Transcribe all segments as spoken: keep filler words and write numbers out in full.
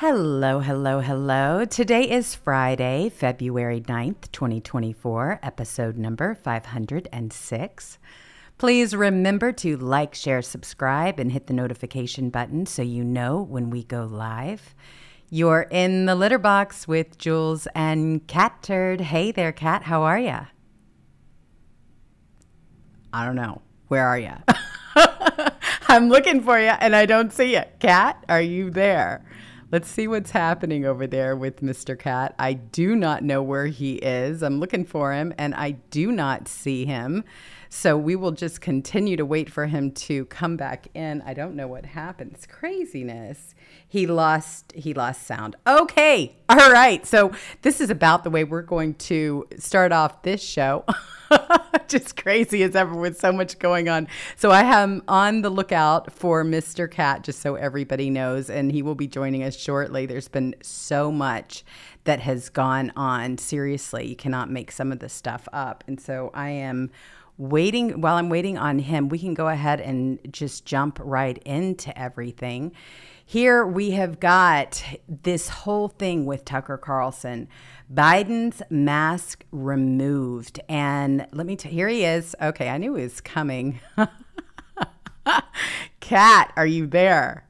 Hello, hello, hello. Today is Friday, February ninth, twenty twenty-four, episode number five hundred six. Please remember to like, share, subscribe, and hit the notification button so you know when we go live. You're in the litter box with Jules and Catturd. Hey there, Cat. How are ya? I don't know. Where are ya? I'm looking for ya, and I don't see ya. Cat, are you there? Let's see what's happening over there with Mister Cat. I do not know where he is. I'm looking for him, and I do not see him. So we will just continue to wait for him to come back in. I don't know what happened. It's craziness. He lost, he lost sound. Okay. All right. So this is about the way we're going to start off this show. Just crazy as ever with so much going on. So I am on the lookout for Mister Cat, just so everybody knows, and he will be joining us shortly. There's been so much that has gone on. Seriously, you cannot make some of this stuff up. And so I am waiting. While I'm waiting on him, we can go ahead and just jump right into everything. Here we have got this whole thing with Tucker Carlson, Biden's mask removed. And let me tell you, here he is. Okay, I knew he was coming. Cat, are you there?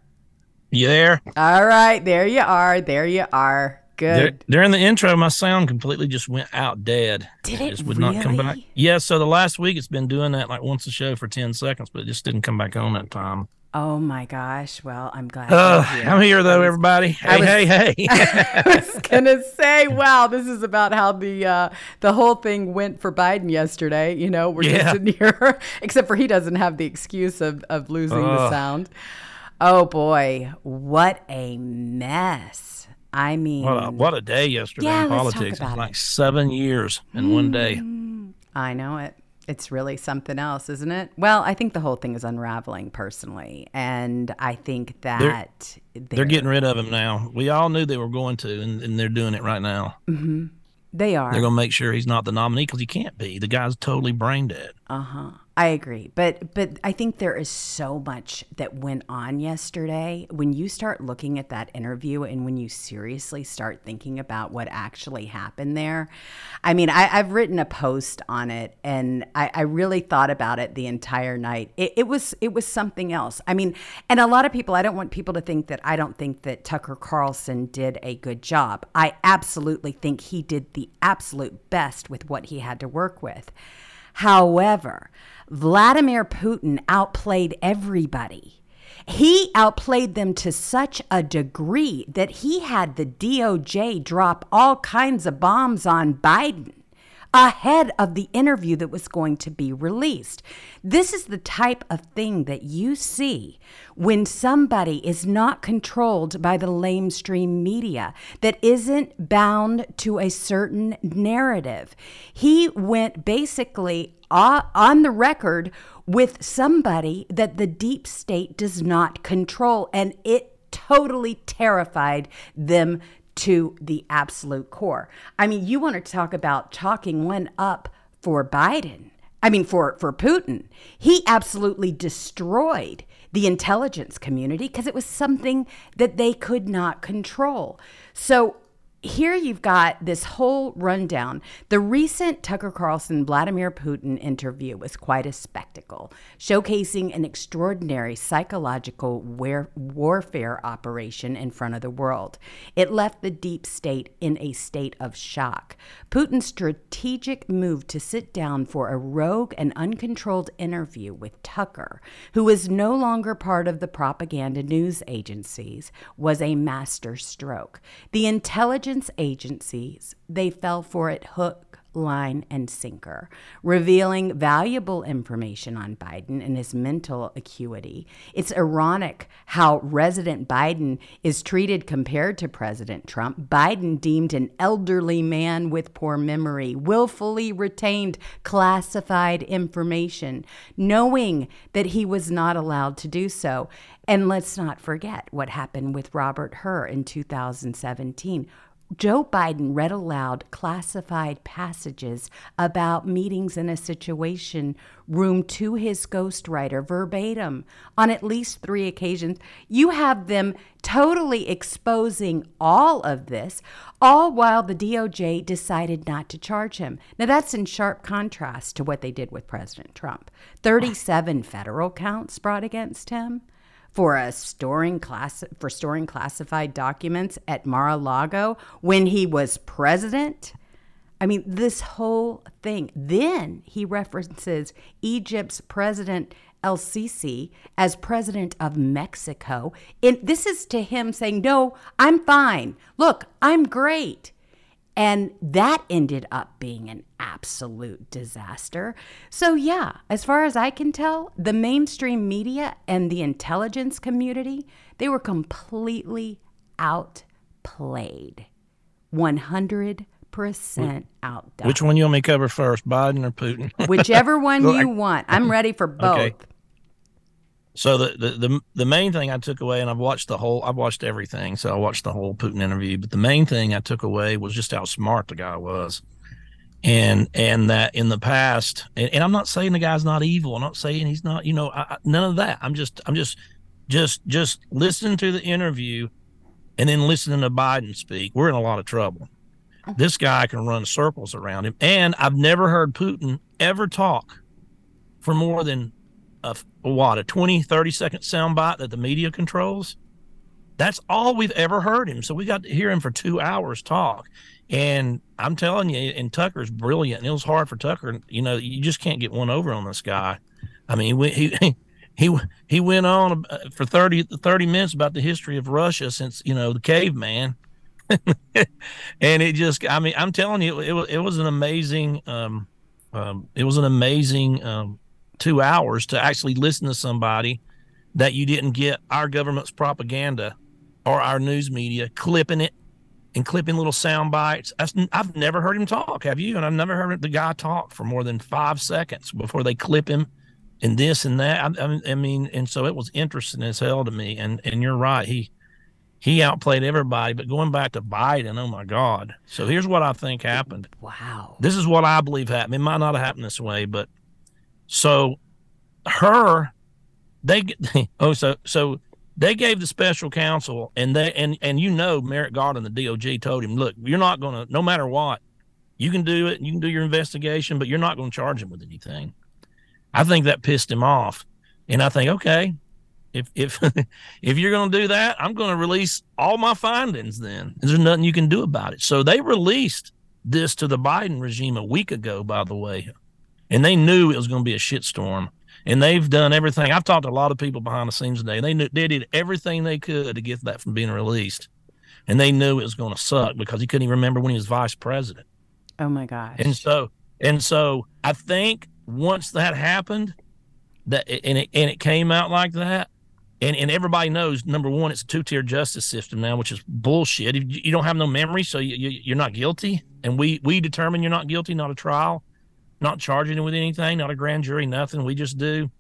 You there? All right, there you are. There you are. Good. There, during the intro, my sound completely just went out dead. Did it, it just would really? not come back. Yeah, so the last week it's been doing that like once a show for ten seconds, but it just didn't come back on that time. Oh my gosh. Well, I'm glad uh, you're here. I'm here though, everybody. Hey, was, hey, hey. I was going to say, wow, this is about how the uh, the whole thing went for Biden yesterday. You know, we're yeah. just in here, except for he doesn't have the excuse of, of losing uh. the sound. Oh boy, what a mess. I mean. What a, what a day yesterday yeah, in let's politics. Talk about it was like seven years in mm, one day. I know it. It's really something else, isn't it? Well, I think the whole thing is unraveling personally. And I think that they're, they're, they're getting rid of him now. We all knew they were going to, and, and they're doing it right now. Mm-hmm. They are. They're going to make sure he's not the nominee because he can't be. The guy's totally brain dead. Uh-huh. I agree. But but I think there is so much that went on yesterday. When you start looking at that interview and when you seriously start thinking about what actually happened there, I mean, I, I've written a post on it, and I, I really thought about it the entire night. It, it was it was something else. I mean, and a lot of people, I don't want people to think that I don't think that Tucker Carlson did a good job. I absolutely think he did the absolute best with what he had to work with. However, Vladimir Putin outplayed everybody. He outplayed them to such a degree that he had the D O J drop all kinds of bombs on Biden ahead of the interview that was going to be released. This is the type of thing that you see when somebody is not controlled by the lamestream media, that isn't bound to a certain narrative. He went basically on the record with somebody that the deep state does not control, and it totally terrified them to the absolute core. I mean, you want to talk about talking one up for Biden. I mean, for, for Putin. He absolutely destroyed the intelligence community because it was something that they could not control. So here you've got this whole rundown. The recent Tucker Carlson, Vladimir Putin interview was quite a spectacle, showcasing an extraordinary psychological war- warfare operation in front of the world. It left the deep state in a state of shock. Putin's strategic move to sit down for a rogue and uncontrolled interview with Tucker, who is no longer part of the propaganda news agencies, was a master stroke. The intelligence agencies, they fell for it hook, line, and sinker, revealing valuable information on Biden and his mental acuity. It's ironic how resident Biden is treated compared to President Trump. Biden, deemed an elderly man with poor memory, willfully retained classified information, knowing that he was not allowed to do so. And let's not forget what happened with Robert Hur in two thousand seventeen. Joe Biden read aloud classified passages about meetings in a situation room to his ghostwriter verbatim on at least three occasions. You have them totally exposing all of this, all while the D O J decided not to charge him. Now, that's in sharp contrast to what they did with President Trump. thirty-seven federal counts brought against him. For a storing class for storing classified documents at Mar-a-Lago when he was president. I mean, this whole thing. Then he references Egypt's president El Sisi as president of Mexico. And this is to him saying, "No, I'm fine. Look, I'm great." And that ended up being an absolute disaster. So yeah, as far as I can tell, the mainstream media and the intelligence community, they were completely outplayed. one hundred percent outdone. Which one you want me to cover first, Biden or Putin? Whichever one you want. I'm ready for both. Okay. So the, the the the main thing I took away, and I've watched the whole, I've watched everything, so I watched the whole Putin interview, but the main thing I took away was just how smart the guy was. And and that in the past, and, and I'm not saying the guy's not evil, I'm not saying he's not, you know, I, I, none of that. I'm just, I'm just, just, just listening to the interview and then listening to Biden speak, we're in a lot of trouble. This guy can run circles around him. And I've never heard Putin ever talk for more than a what, a twenty, thirty second soundbite that the media controls. That's all we've ever heard him. So we got to hear him for two hours talk. And I'm telling you, and Tucker's brilliant. And it was hard for Tucker. You know, you just can't get one over on this guy. I mean, he he he, he went on for thirty minutes about the history of Russia since, you know, the caveman. And it just, I mean, I'm telling you, it, it, it was an amazing, um, um, it was an amazing, um, two hours to actually listen to somebody that you didn't get our government's propaganda or our news media clipping it and clipping little sound bites. I've, I've never heard him talk. Have you? And I've never heard the guy talk for more than five seconds before they clip him and this and that. I, I mean, and so it was interesting as hell to me. And, and you're right. He, He outplayed everybody, but going back to Biden, oh, my God. So here's what I think happened. Wow. This is what I believe happened. It might not have happened this way, but so her, they, oh, so so they gave the special counsel, and they and, and you know Merrick Garland, the D O J, told him, look, you're not going to, no matter what, you can do it, you can do your investigation, but you're not going to charge him with anything. I think that pissed him off, and I think, okay. If if if you're going to do that, I'm going to release all my findings then. There's nothing you can do about it. So they released this to the Biden regime a week ago, by the way, and they knew it was going to be a shitstorm. And they've done everything. I've talked to a lot of people behind the scenes today. They knew, they did everything they could to get that from being released, and they knew it was going to suck because he couldn't even remember when he was vice president. Oh, my gosh. And so and so I think once that happened, that and it, and it came out like that, And and everybody knows, number one, it's a two-tier justice system now, which is bullshit. You, you don't have no memory, so you, you, you're not guilty. And we, we determine you're not guilty, not a trial, not charging him with anything, not a grand jury, nothing. We just do.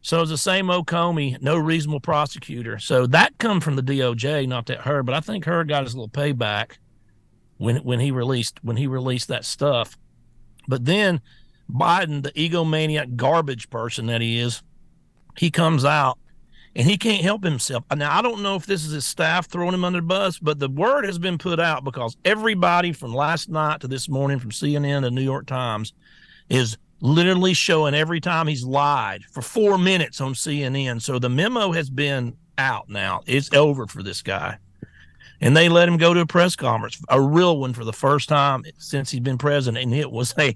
So it's the same old Comey, no reasonable prosecutor. So that come from the D O J, not that her. But I think her got his little payback when when he released when he released that stuff. But then Biden, the egomaniac garbage person that he is, he comes out. And he can't help himself. Now, I don't know if this is his staff throwing him under the bus, but the word has been put out because everybody from last night to this morning, from C N N to New York Times, is literally showing every time he's lied for four minutes on C N N. So the memo has been out now. It's over for this guy. And they let him go to a press conference, a real one for the first time since he's been president, and it was a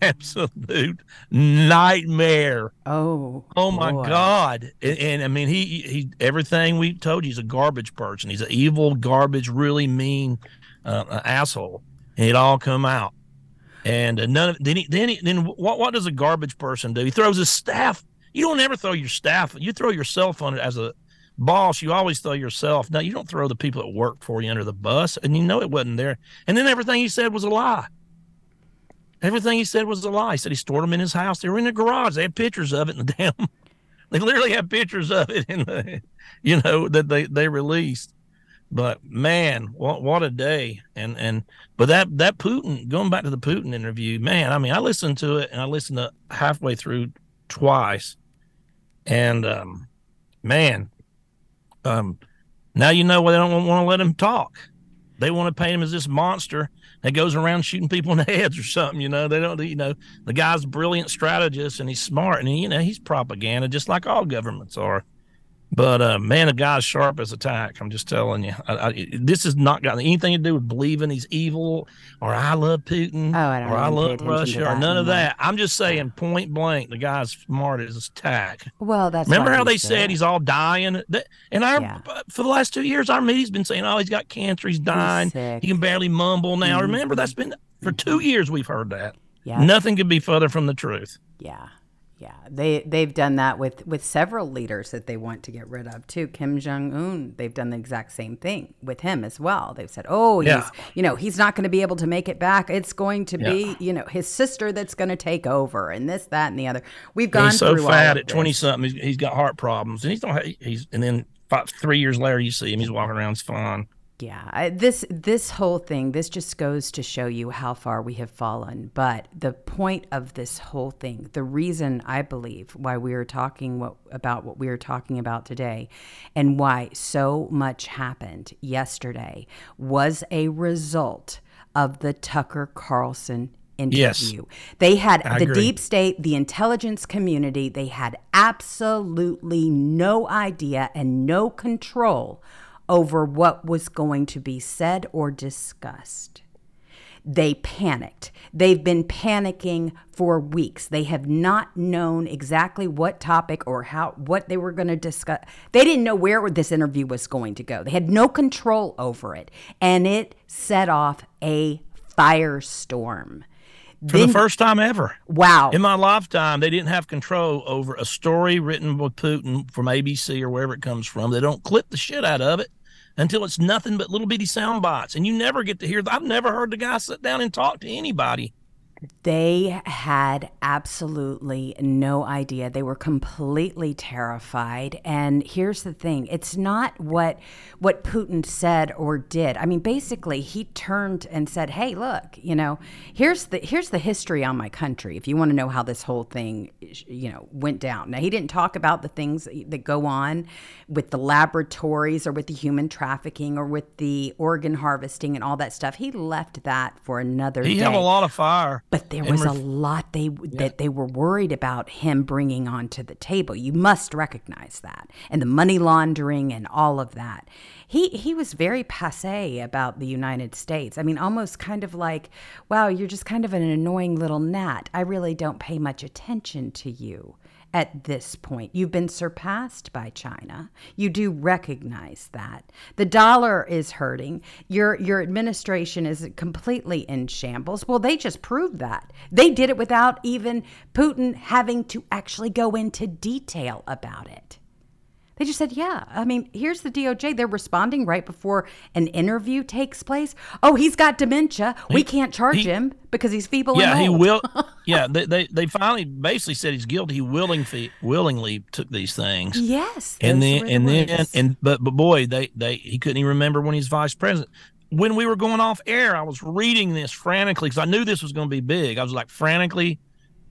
absolute nightmare. Oh, oh my boy. God! And, and I mean, he, he, everything we told you, he's a garbage person. He's an evil, garbage, really mean uh, asshole. And it all come out. And uh, none of then he, then he, then what? What does a garbage person do? He throws his staff. You don't ever throw your staff. You throw yourself on it as a boss. You always throw yourself. Now you don't throw the people that work for you under the bus. And you know it wasn't there. And then everything he said was a lie. Everything he said was a lie. He said he stored them in his house. They were in the garage. They had pictures of it in the damn. They literally had pictures of it in the, you know, that they, they released. But man, what what a day! And and but that that Putin, going back to the Putin interview, man, I mean, I listened to it and I listened to halfway through twice, and um, man, um, now you know why they don't want to let him talk. They want to paint him as this monster that goes around shooting people in the heads or something. You know, they don't. You know, the guy's a brilliant strategist and he's smart and he, you know, he's propaganda just like all governments are. But, uh, man, a guy's sharp as a tack. I'm just telling you. I, I, this has not got anything to do with believing he's evil or I love Putin oh, I or I love Russia or none of that. I'm just saying point blank, the guy's smart as a tack. Well, that's Remember how they said he's all dying? And our, yeah. for the last two years, our media's been saying, oh, he's got cancer, he's dying, he's he can barely mumble now. Mm-hmm. Remember, that's been for two years we've heard that. Yeah. Nothing could be further from the truth. Yeah. Yeah, they, they've done that with, with several leaders that they want to get rid of, too. Kim Jong-un, they've done the exact same thing with him as well. They've said, oh, he's, yeah. you know, he's not going to be able to make it back. It's going to yeah. be, you know, his sister that's going to take over and this, that, and the other. We've gone he's through so fat at twenty-something. He's, he's got heart problems. And he's not, he's and then five, three years later, you see him. He's walking around. It's fine. Yeah, I, this this whole thing, this just goes to show you how far we have fallen. But the point of this whole thing, the reason I believe why we are talking what, about what we are talking about today and why so much happened yesterday was a result of the Tucker Carlson interview. Yes. They had I the agree. deep state, the intelligence community, they had absolutely no idea and no control over what was going to be said or discussed. They panicked. They've been panicking for weeks. They have not known exactly what topic or how what they were going to discuss. They didn't know where this interview was going to go. They had no control over it. And it set off a firestorm. For then, the first time ever. Wow. In my lifetime, they didn't have control over a story written with Putin from A B C or wherever it comes from. They don't clip the shit out of it until it's nothing but little bitty sound bites. And you never get to hear – I've never heard the guy sit down and talk to anybody. They had absolutely no idea. They were completely terrified. And here's the thing. It's not what what Putin said or did. I mean, basically, he turned and said, hey, look, you know, here's the here's the history on my country. If you want to know how this whole thing, you know, went down. Now, he didn't talk about the things that go on with the laboratories or with the human trafficking or with the organ harvesting and all that stuff. He left that for another day. He had a lot of fire. But there was a lot they yeah. that they were worried about him bringing onto the table. You must recognize that. And the money laundering and all of that. He he was very passé about the United States. I mean, almost kind of like, wow, you're just kind of an annoying little gnat. I really don't pay much attention to you at this point. You've been surpassed by China. You do recognize that. The dollar is hurting. Your your administration is completely in shambles. Well, they just proved that. They did it without even Putin having to actually go into detail about it. They just said, yeah, I mean, here's the D O J. They're responding right before an interview takes place. Oh, he's got dementia. He, we can't charge he, him because he's feeble yeah, and old. He will, yeah, they, they they finally basically said he's guilty. He willingly willingly took these things. Yes. And then and then and, and but but boy, they, they he couldn't even remember when he's vice president. When we were going off air, I was reading this frantically because I knew this was going to be big. I was like frantically.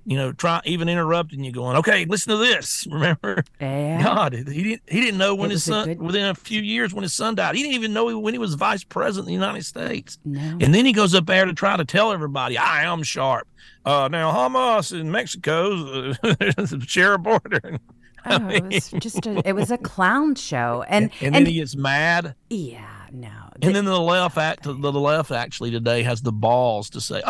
You know, try even interrupting you, going, okay, listen to this. Remember, yeah. God, he didn't he didn't know when his son, a good... within a few years when his son died. He didn't even know when he was vice president of the United States. No. And then he goes up there to try to tell everybody, I am sharp. Uh, now Hamas in Mexico's uh, share a border. Oh, mean, it was just a, it was a clown show, and and, and then and, he gets mad. Yeah. No. They, and then the left act, the left actually today has the balls to say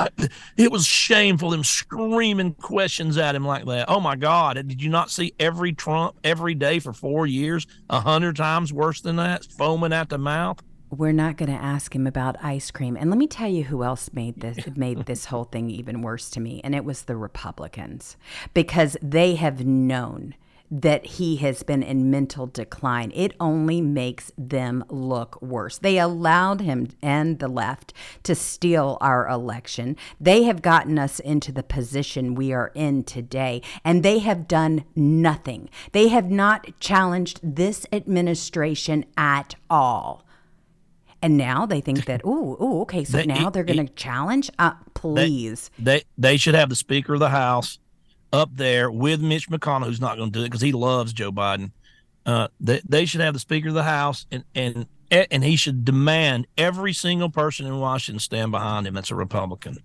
it was shameful. Them screaming questions at him like that. Oh my God! Did you not see every Trump every day for four years, a hundred times worse than that, foaming at the mouth? We're not going to ask him about ice cream. And let me tell you who else made this made this whole thing even worse to me, and it was the Republicans, because they have known that he has been in mental decline. It only makes them look worse. They allowed him and the left to steal our election. They have gotten us into the position we are in today, and they have done nothing. They have not challenged this administration at all. And now they think that, ooh, ooh, okay, so they, now they're going to challenge? Uh, please. They, they they should have the Speaker of the House up there with Mitch McConnell, who's not going to do it because he loves Joe Biden. Uh, they, they should have the Speaker of the House, and, and and he should demand every single person in Washington stand behind him that's a Republican.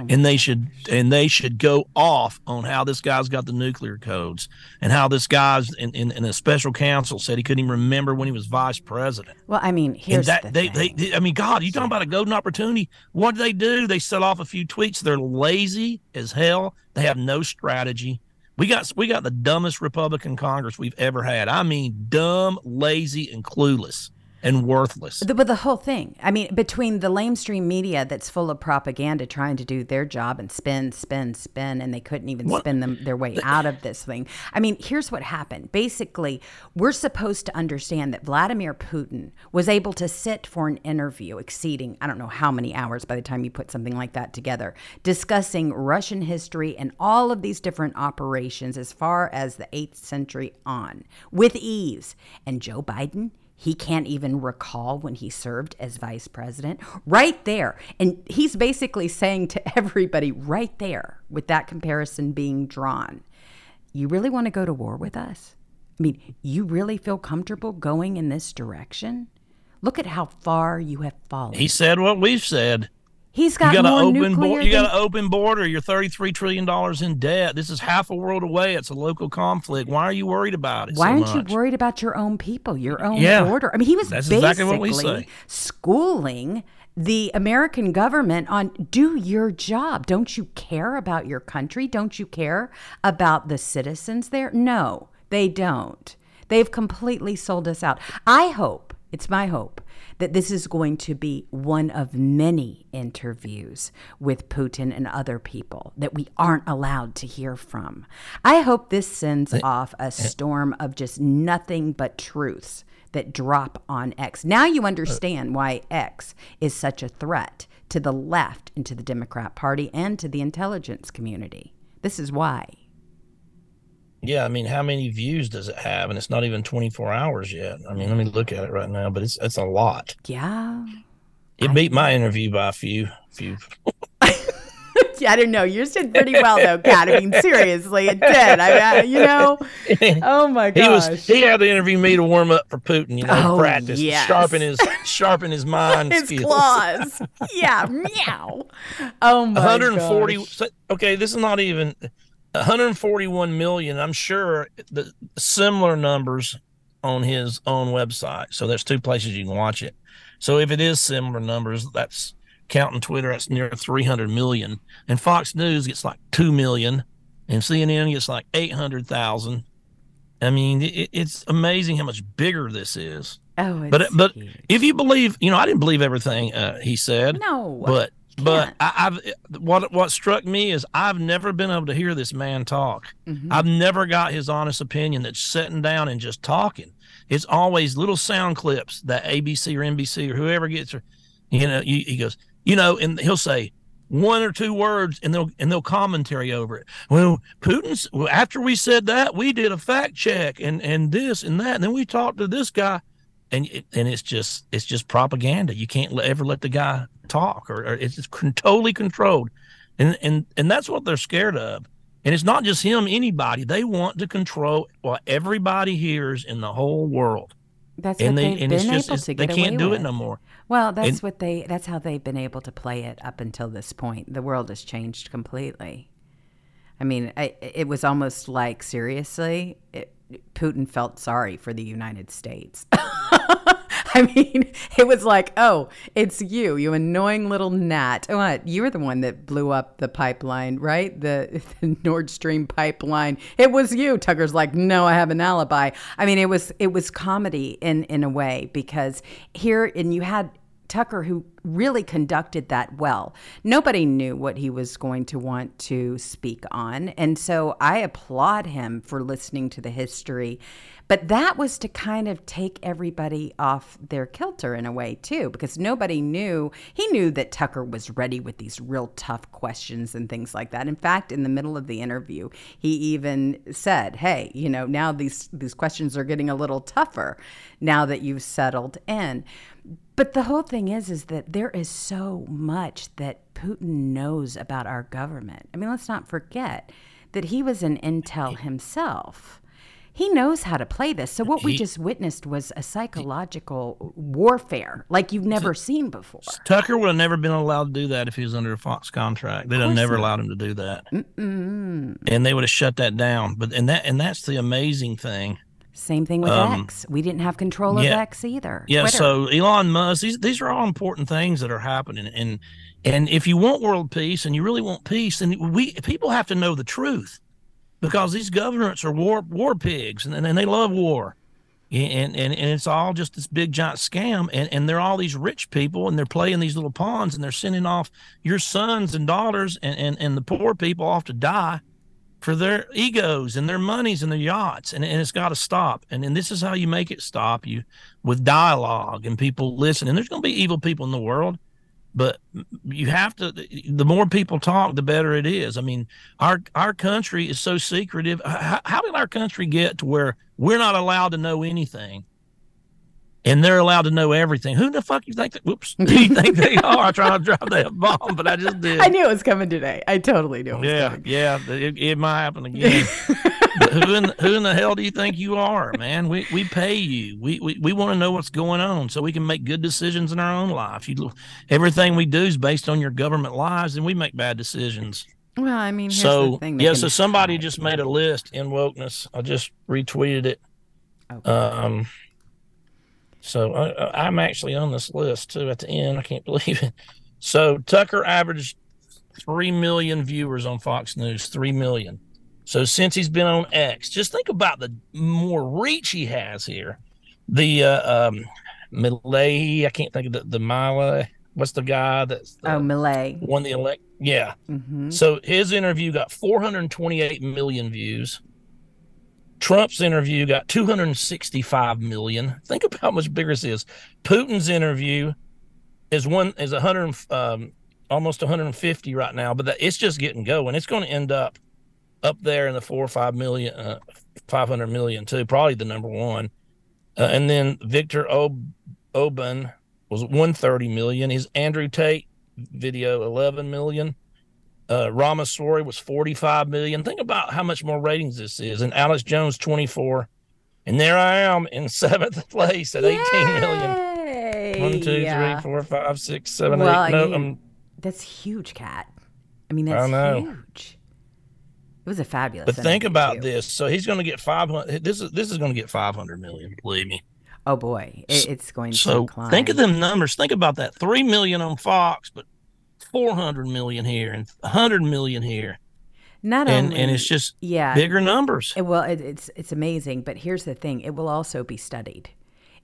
Oh, and they should and they should go off on how this guy's got the nuclear codes and how this guy's in, in, in a special counsel said he couldn't even remember when he was vice president. Well, I mean, here's that, the they, thing. They, I mean, God, you talking about a golden opportunity. What do they do? They set off a few tweets. They're lazy as hell. They have no strategy. We got we got the dumbest Republican Congress we've ever had. I mean, dumb, lazy, and clueless. And worthless. The, but the whole thing, I mean, between the lamestream media that's full of propaganda trying to do their job and spin, spin, spin, and they couldn't even what? spin them their way out of this thing. I mean, here's what happened. Basically, we're supposed to understand that Vladimir Putin was able to sit for an interview exceeding, I don't know how many hours by the time you put something like that together, discussing Russian history and all of these different operations as far as the eighth century on with ease. And Joe Biden, he can't even recall when he served as vice president. Right there. And he's basically saying to everybody right there, with that comparison being drawn, you really want to go to war with us? I mean, you really feel comfortable going in this direction? Look at how far you have fallen. He said what we've said. He's got, you got more an open nuclear. Bo- you than- got an open border. You're thirty-three trillion dollars in debt. This is half a world away. It's a local conflict. Why are you worried about it? Why so aren't much? you worried about your own people, your own yeah, border? I mean, he was that's basically exactly what we say. schooling the American government on do your job. Don't you care about your country? Don't you care about the citizens there? No, they don't. They've completely sold us out. I hope, it's my hope, that this is going to be one of many interviews with Putin and other people that we aren't allowed to hear from. I hope this sends off a storm of just nothing but truths that drop on X. Now you understand why X is such a threat to the left and to the Democrat Party and to the intelligence community. This is why. Yeah, I mean, how many views does it have? And it's not even twenty-four hours yet. I mean, let me look at it right now, but it's it's a lot. Yeah. It I beat my interview by a few. few. Yeah, I don't know. Yours did pretty well, though, Kat. I mean, seriously, it did. I, I you know, oh, my gosh. He, was, he had to interview me to warm up for Putin, you know, oh, practice, yes. sharpen his sharpen his mind his skills. claws. Yeah, meow. Oh, my one hundred forty gosh. Okay, this is not even... one hundred forty-one million, I'm sure the similar numbers on his own website. So there's two places you can watch it. So if it is similar numbers, that's counting Twitter, that's near three hundred million. And Fox News gets like two million. And C N N gets like eight hundred thousand. I mean, it, it's amazing how much bigger this is. Oh, it's But, but if you believe, you know, I didn't believe everything uh, he said. No. But. But I, I've what what struck me is I've never been able to hear this man talk. Mm-hmm. I've never got his honest opinion that's sitting down and just talking. It's always little sound clips that A B C or N B C or whoever gets, you know, you, he goes, you know, and he'll say one or two words and they'll and they'll commentary over it. Well, Putin's well, after we said that, we did a fact check and, and this and that. And then we talked to this guy. And it, and it's just it's just propaganda. You can't ever let the guy talk, or, or it's just totally controlled, and and and that's what they're scared of. And it's not just him; anybody they want to control what everybody hears in the whole world. That's and what they, they've and been it's just, able it's, to get They can't away do with. it no more. Well, that's and, what they that's how they've been able to play it up until this point. The world has changed completely. I mean, I, it was almost like seriously. It, Putin felt sorry for the United States. I mean, it was like, oh, it's you, you annoying little gnat. What? You were the one that blew up the pipeline, right? The, the Nord Stream pipeline. It was you. Tucker's like, no, I have an alibi. I mean, it was it was comedy in, in a way, because here, and you had Tucker, who really conducted that well. Nobody knew what he was going to want to speak on. And so I applaud him for listening to the history. But that was to kind of take everybody off their kilter in a way, too, because nobody knew. He knew that Tucker was ready with these real tough questions and things like that. In fact, in the middle of the interview, he even said, hey, you know, now these, these questions are getting a little tougher now that you've settled in. But the whole thing is, is that there is so much that Putin knows about our government. I mean, let's not forget that he was an intel himself. He knows how to play this. So what he, we just witnessed was a psychological warfare like you've never so, seen before. Tucker would have never been allowed to do that if he was under a Fox contract. They'd have never allowed him to do that. Mm-mm. And they would have shut that down. But and that and that's the amazing thing. Same thing with um, X. We didn't have control yeah, of X either. Yeah, Twitter. So Elon Musk, these, these are all important things that are happening. And, and if you want world peace and you really want peace, then we people have to know the truth. Because these governments are war war pigs, and, and they love war, and, and and it's all just this big giant scam, and and they're all these rich people, and they're playing these little pawns, and they're sending off your sons and daughters and, and, and the poor people off to die for their egos and their monies and their yachts, and, and it's got to stop. And and this is how you make it stop, you with dialogue and people listening. And there's going to be evil people in the world. But you have to, the more people talk, the better it is. I mean, our our country is so secretive. How, how did our country get to where we're not allowed to know anything and they're allowed to know everything? Who the fuck you think that, whoops, who you think they are? I tried to drop that bomb, but I just did. I knew it was coming today. I totally knew it was yeah, coming. Yeah, yeah, it, it might happen again. But who in, who in the hell do you think you are, man? We we pay you. We we, we want to know what's going on so we can make good decisions in our own life. You, everything we do is based on your government lies, and we make bad decisions. Well, I mean, here's so, the thing. Yeah, so somebody just made a list in wokeness. I just retweeted it. Okay. Um, so I, I'm actually on this list, too, at the end. I can't believe it. So Tucker averaged three million viewers on Fox News, three million. So since he's been on X, just think about the more reach he has here. The uh, um, Millay, I can't think of the, the Millay. What's the guy that's the, oh Millay won the elect? Yeah. Mm-hmm. So his interview got four hundred twenty-eight million views. Trump's interview got two hundred sixty-five million. Think about how much bigger this is. Putin's interview is one is one hundred um, almost one hundred fifty right now, but that, it's just getting going. It's going to end up. Up there in the four or five million, uh, five hundred million too, probably the number one. Uh, and then Viktor Orban was one hundred thirty million. His Andrew Tate video, eleven million. Uh, Ramaswamy was forty-five million. Think about how much more ratings this is. And Alex Jones, twenty-four. And there I am in seventh place at Yay! eighteen million. One, two, yeah. three, four, five, six, seven, well, eight. No, you, I'm, that's huge, Kat. I mean, that's I huge. It was a fabulous. But think about this. So he's going to get five hundred. This is this is going to get five hundred million. Believe me. Oh boy, it, it's going to so decline. So think of them numbers. Think about that. Three million on Fox, but four hundred million here and one hundred million here. Not and, only, and it's just yeah, bigger numbers. It, well, it, it's it's amazing. But here's the thing: it will also be studied.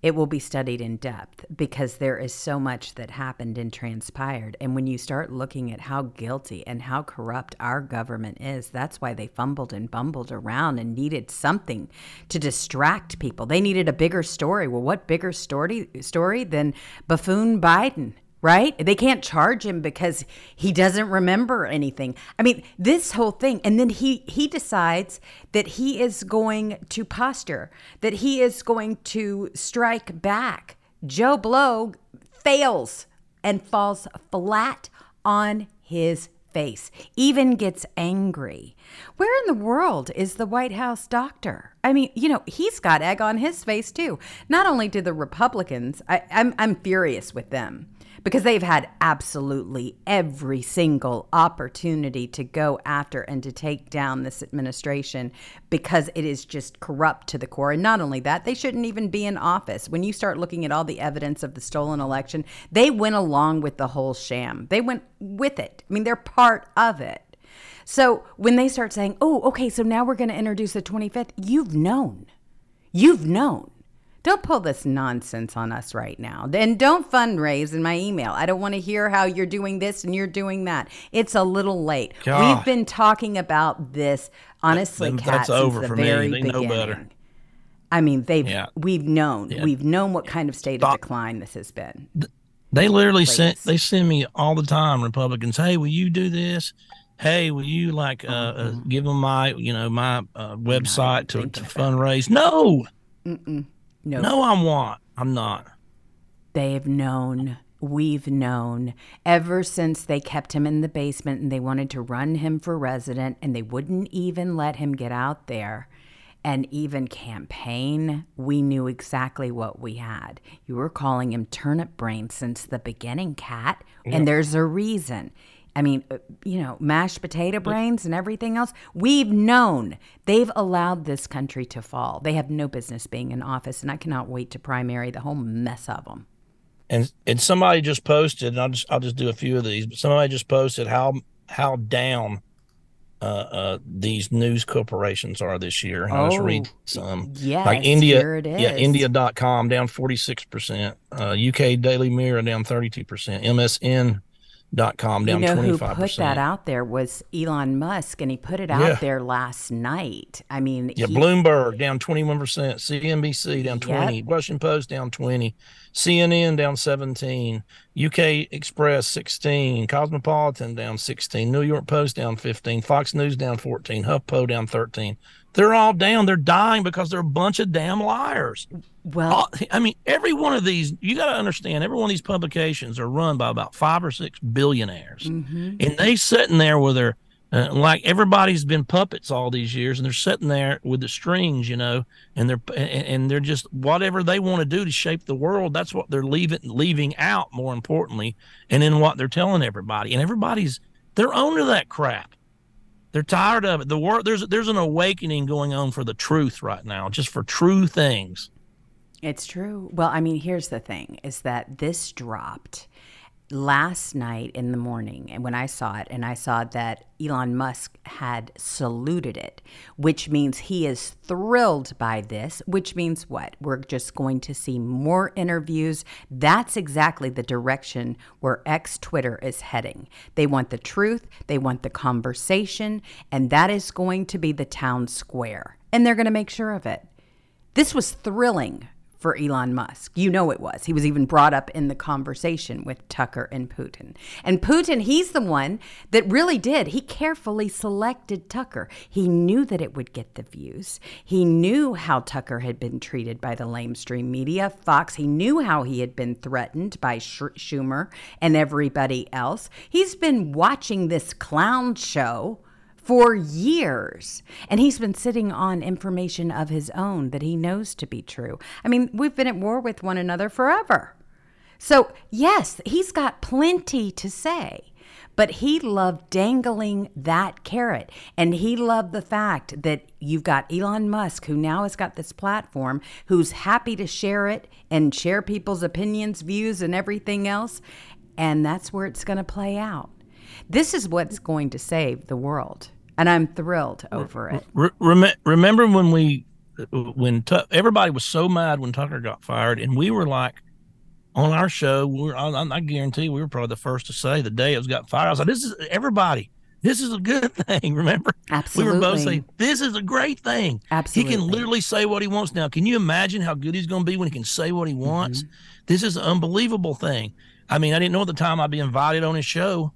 It will be studied in depth because there is so much that happened and transpired. And when you start looking at how guilty and how corrupt our government is, that's why they fumbled and bumbled around and needed something to distract people. They needed a bigger story. Well, what bigger story, story than buffoon Biden? Right? They can't charge him because he doesn't remember anything. I mean, this whole thing. And then he, he decides that he is going to posture, that he is going to strike back. Joe Blow fails and falls flat on his face, even gets angry. Where in the world is the White House doctor? I mean, you know, he's got egg on his face, too. Not only do the Republicans, I, I'm, I'm furious with them. Because they've had absolutely every single opportunity to go after and to take down this administration because it is just corrupt to the core. And not only that, they shouldn't even be in office. When you start looking at all the evidence of the stolen election, they went along with the whole sham. They went with it. I mean, they're part of it. So when they start saying, oh, okay, so now we're going to introduce the twenty-fifth, you've known. You've known. Don't pull this nonsense on us right now. And don't fundraise in my email. I don't want to hear how you're doing this and you're doing that. It's a little late. God. We've been talking about this, honestly, that, Kat, that's since over the for very me. They beginning. Know better. I mean, they've yeah. we've known. Yeah. We've known what kind of state Stop. Of decline this has been. They literally Please. sent they send me all the time, Republicans, hey, will you do this? Hey, will you like uh, uh, give them my, you know, my uh, website to, to fundraise? No. Mm-mm. No. No, I'm not. I'm not. They have known. We've known ever since they kept him in the basement and they wanted to run him for president and they wouldn't even let him get out there and even campaign. We knew exactly what we had. You were calling him turnip brain since the beginning, Kat. Yeah. And there's a reason. I mean, you know, mashed potato brains and everything else. We've known they've allowed this country to fall. They have no business being in office, and I cannot wait to primary the whole mess of them. And and somebody just posted, and I'll just I'll just do a few of these. But somebody just posted how how down uh, uh, these news corporations are this year. And oh, I'll just read some. Yes, like India, here it is. Yeah, India dot com down forty-six percent. Uh, U K Daily Mirror down thirty-two percent. M S N. Dot com down twenty-five percent. You know who put that out there was Elon Musk, and he put it out yeah. there last night. I mean, yeah, he, Bloomberg down twenty-one percent, C N B C down twenty, yep. Washington Post down twenty, C N N down seventeen, U K Express sixteen, Cosmopolitan down sixteen, New York Post down fifteen, Fox News down fourteen, HuffPo down thirteen. They're all down. They're dying because they're a bunch of damn liars. Well, all, I mean, every one of these, you got to understand, every one of these publications are run by about five or six billionaires. Mm-hmm. And they sitting there with their, uh, like everybody's been puppets all these years, and they're sitting there with the strings, you know, and they're and, and they're just whatever they want to do to shape the world. That's what they're leaving leaving out, more importantly, and then what they're telling everybody. And everybody's, they're owned to that crap. They're tired of it. The war, there's there's an awakening going on for the truth right now, just for true things. It's true. Well, I mean, here's the thing, is that this dropped last night in the morning, and when I saw it, and I saw that Elon Musk had saluted it, which means he is thrilled by this, which means what? We're just going to see more interviews. That's exactly the direction where X Twitter is heading. They want the truth, they want the conversation, and that is going to be the town square. And they're going to make sure of it. This was thrilling for Elon Musk. You know it was. He was even brought up in the conversation with Tucker and Putin. And Putin, he's the one that really did. He carefully selected Tucker. He knew that it would get the views. He knew how Tucker had been treated by the lamestream media, Fox. He knew how he had been threatened by Schumer and everybody else. He's been watching this clown show for years, and he's been sitting on information of his own that he knows to be true. I mean, we've been at war with one another forever. So yes, he's got plenty to say, but he loved dangling that carrot, and he loved the fact that you've got Elon Musk, who now has got this platform, who's happy to share it and share people's opinions, views, and everything else, and that's where it's going to play out. This is what's going to save the world, and I'm thrilled over it. Rem- remember when we, when T- everybody was so mad when Tucker got fired, and we were like, on our show, we were, I, I guarantee we were probably the first to say the day it was got fired. I was like, this is everybody. This is a good thing. Remember, absolutely, we were both saying this is a great thing. Absolutely, he can literally say what he wants now. Can you imagine how good he's going to be when he can say what he wants? Mm-hmm. This is an unbelievable thing. I mean, I didn't know at the time I'd be invited on his show.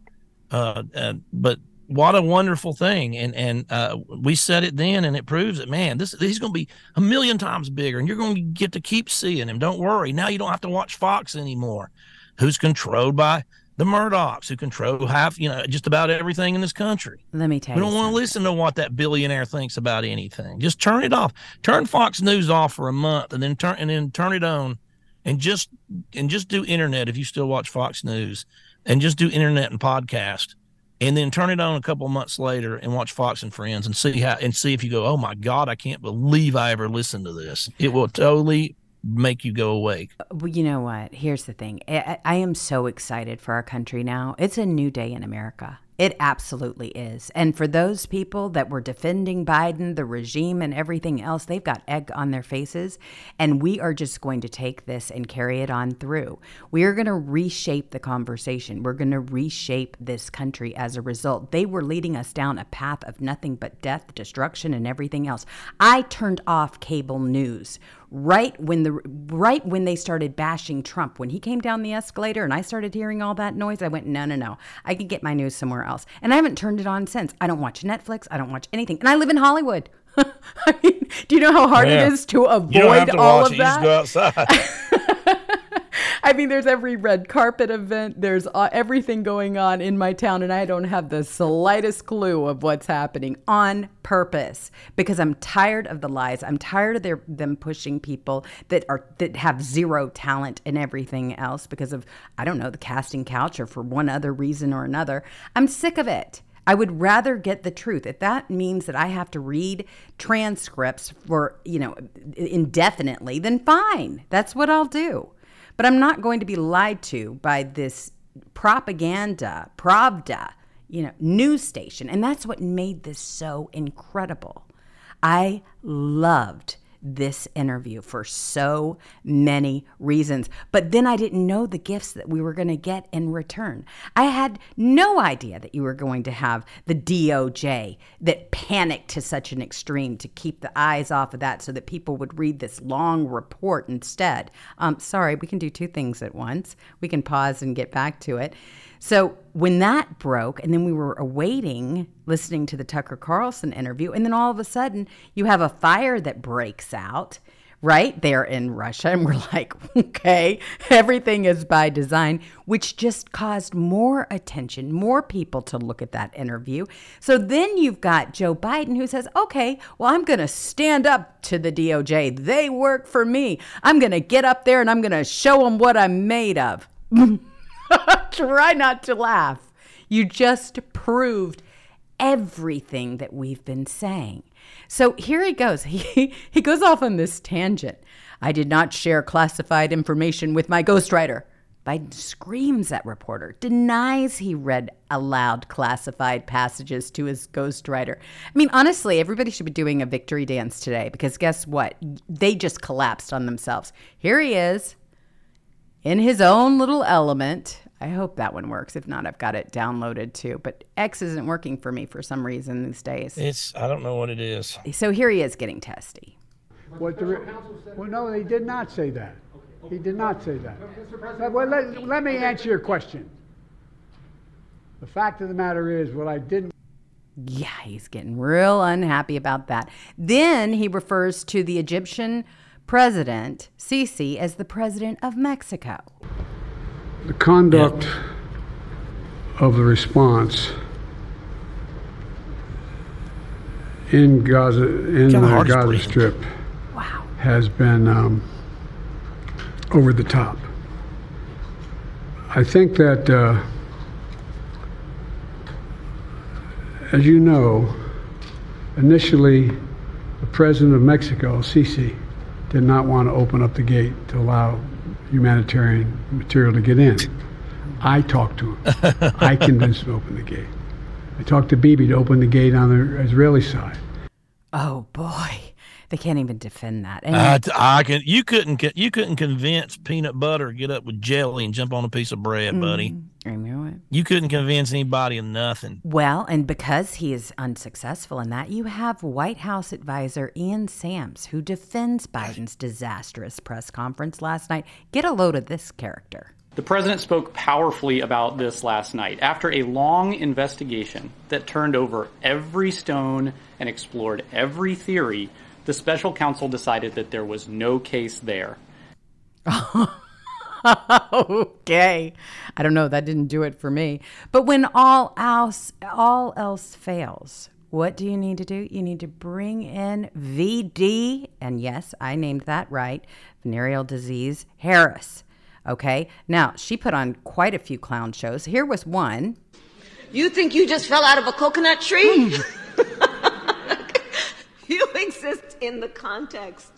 Uh, uh, but what a wonderful thing. And, and, uh, we said it then, and it proves it, man. This, he's going to be a million times bigger, and you're going to get to keep seeing him. Don't worry. Now you don't have to watch Fox anymore, who's controlled by the Murdochs, who control half, you know, just about everything in this country. Let me tell you, we don't want to listen to what that billionaire thinks about anything. Just turn it off. Turn Fox News off for a month, and then turn, and then turn it on, and just, and just do internet. If you still watch Fox News, and just do internet and podcast, and then turn it on a couple months later and watch Fox and Friends, and see how, and see if you go, oh my God, I can't believe I ever listened to this. It will totally make you go awake. Well, you know what? Here's the thing. I, I am so excited for our country now. It's a new day in America. It absolutely is. And for those people that were defending Biden, the regime, and everything else, they've got egg on their faces. And we are just going to take this and carry it on through. We are going to reshape the conversation. We're going to reshape this country as a result. They were leading us down a path of nothing but death, destruction, and everything else. I turned off cable news right when the right when they started bashing Trump. When he came down the escalator and I started hearing all that noise, I went, no, no, no. I can get my news somewhere else. And I haven't turned it on since. I don't watch Netflix. I don't watch anything. And I live in Hollywood. I mean, do you know how hard yeah. it is to avoid you don't have to all watch of it. that? You just go outside. I mean, there's every red carpet event. There's everything going on in my town, and I don't have the slightest clue of what's happening on purpose because I'm tired of the lies. I'm tired of their, them pushing people that are that have zero talent and everything else because of, I don't know, the casting couch or for one other reason or another. I'm sick of it. I would rather get the truth. If that means that I have to read transcripts for, you know, indefinitely, then fine. That's what I'll do. But I'm not going to be lied to by this propaganda, Pravda, you know, news station. And that's what made this so incredible. I loved this interview for so many reasons. But then I didn't know the gifts that we were going to get in return. I had no idea that you were going to have the D O J that panicked to such an extreme to keep the eyes off of that so that people would read this long report instead. Um, sorry, we can do two things at once. We can pause and get back to it. So when that broke, and then we were awaiting listening to the Tucker Carlson interview, and then all of a sudden you have a fire that breaks out right there in Russia, and we're like, okay, everything is by design, which just caused more attention, more people to look at that interview. So then you've got Joe Biden who says, okay, well, I'm going to stand up to the D O J. They work for me. I'm going to get up there and I'm going to show them what I'm made of. Try not to laugh. You just proved everything that we've been saying. So here he goes. He he goes off on this tangent. I did not share classified information with my ghostwriter. Biden screams at reporter, denies he read aloud classified passages to his ghostwriter. I mean, honestly, everybody should be doing a victory dance today because guess what? They just collapsed on themselves. Here he is. In his own little element. I hope that one works. If not, I've got it downloaded too. But X isn't working for me for some reason these days. It's I don't know what it is. So here he is getting testy. What the re- well, no, he did not say that. He did not say that. But, well, let, let me answer your question. The fact of the matter is, what I didn't. Yeah, he's getting real unhappy about that. Then he refers to the Egyptian President Sisi as the president of Mexico. The conduct yep. of the response in Gaza, in John the Hardy's Gaza breathing. Strip, wow. has been um, over the top. I think that, uh, as you know, initially the president of Mexico, Sisi, did not want to open up the gate to allow humanitarian material to get in. I talked to him. I convinced him to open the gate. I talked to Bibi to open the gate on the Israeli side. Oh boy, they can't even defend that. And I, I can. You couldn't. You couldn't convince peanut butter to get up with jelly and jump on a piece of bread, mm-hmm. buddy. I knew it. You couldn't convince anybody of nothing. Well, and because he is unsuccessful in that, you have White House advisor Ian Sams, who defends Biden's disastrous press conference last night. Get a load of this character. The president spoke powerfully about this last night after a long investigation that turned over every stone and explored every theory. The special counsel decided that there was no case there. Okay. I don't know. That didn't do it for me. But when all else, all else fails, what do you need to do? You need to bring in V D. And yes, I named that right. Venereal disease, Harris. Okay. Now, she put on quite a few clown shows. Here was one. You think you just fell out of a coconut tree? You exist in the context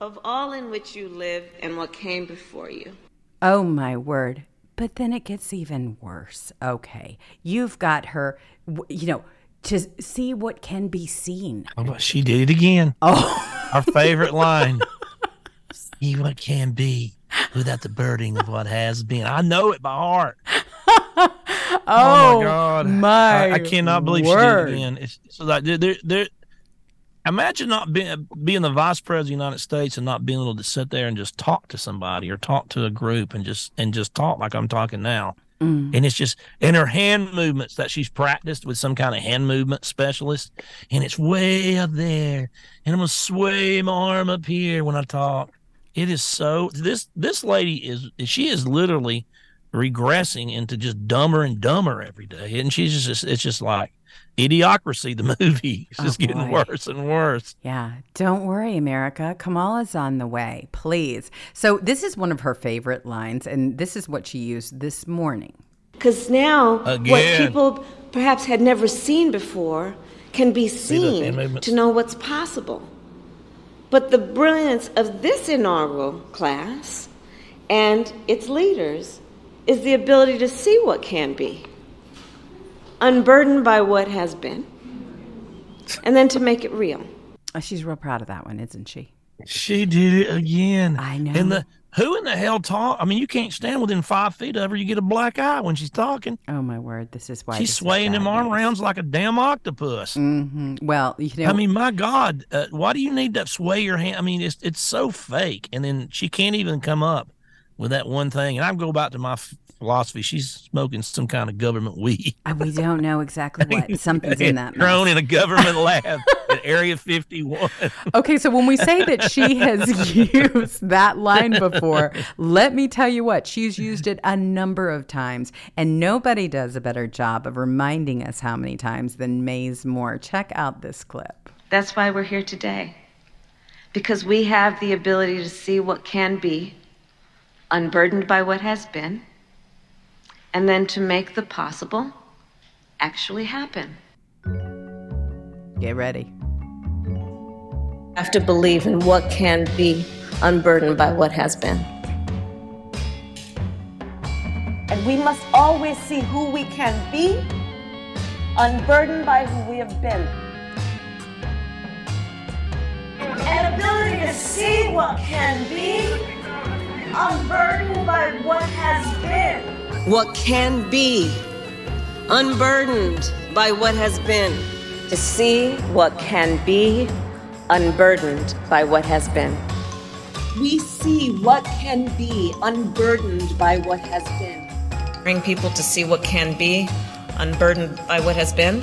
of all in which you live and what came before you. Oh, my word. But then it gets even worse. Okay, you've got her, you know, to see what can be seen. Oh, she did it again. Oh, our favorite line. See what can be without the burdening of what has been. I know it by heart. oh, oh my God! My I, I cannot believe word. she did it again. It's, it's like there, there. Imagine not being being the vice president of the United States and not being able to sit there and just talk to somebody or talk to a group and just and just talk like I'm talking now. Mm. And it's just and her hand movements that she's practiced with some kind of hand movement specialist, and it's way up there, and I'm gonna sway my arm up here when I talk. It is so this this lady is she is literally regressing into just dumber and dumber every day, and she's just it's just like. Idiocracy, the movie. It's just oh getting worse and worse. Yeah. Don't worry, America. Kamala's on the way, please. So this is one of her favorite lines, and this is what she used this morning. Because now Again. what people perhaps had never seen before can be seen See to know what's possible. But the brilliance of this inaugural class and its leaders is the ability to see what can be. Unburdened by what has been, and then to make it real. Oh, she's real proud of that one, isn't she? She did it again. I know. And the who in the hell talk? I mean, you can't stand within five feet of her. You get a black eye when she's talking. Oh my word! This is why she's swaying them arm rounds like a damn octopus. Mm-hmm. Well, you know. I mean, my God, uh, why do you need to sway your hand? I mean, it's it's so fake. And then she can't even come up with that one thing. And I go back to my. philosophy. She's smoking some kind of government weed. We don't know exactly what. Something's in that. Grown in a government lab at Area fifty-one. Okay, so when we say that she has used that line before, let me tell you what, she's used it a number of times, and nobody does a better job of reminding us how many times than Mays Moore. Check out this clip. That's why we're here today, because we have the ability to see what can be, unburdened by what has been, and then to make the possible actually happen. Get ready. You have to believe in what can be unburdened by what has been. And we must always see who we can be, unburdened by who we have been. An ability to see what can be, unburdened by what has been. What can be, unburdened by what has been. To see what can be, unburdened by what has been. We see what can be, unburdened by what has been. Bring people to see what can be, unburdened by what has been.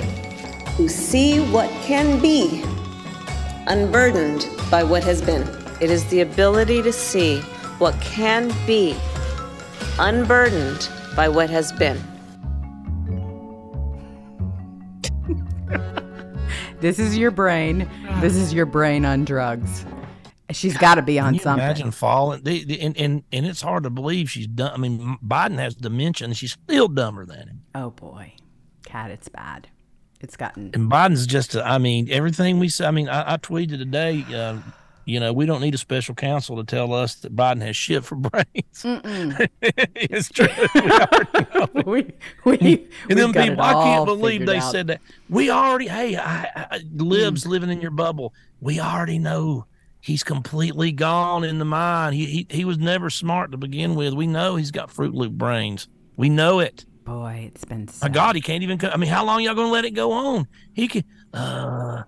To see what can be, unburdened by what has been. It is the ability to see what can be, unburdened by what has been. This is your brain. This is your brain on drugs. She's got to be on Can you something. Imagine falling. The, the, and, and, and it's hard to believe she's dumb. I mean, Biden has dementia and she's still dumber than him. Oh, boy. Cat, it's bad. It's gotten. And Biden's just, I mean, everything we say. I mean, I, I tweeted today. Uh, You know, we don't need a special counsel to tell us that Biden has shit for brains. It's true. We already know. we, we, and then people, I can't believe they out. said that. We already, hey, I, I, Libs mm. living in your bubble, we already know he's completely gone in the mind. He, he he was never smart to begin with. We know he's got Fruit Loop brains. We know it. Boy, it's been sad. My God, he can't even, I mean, how long y'all going to let it go on? He can, uh...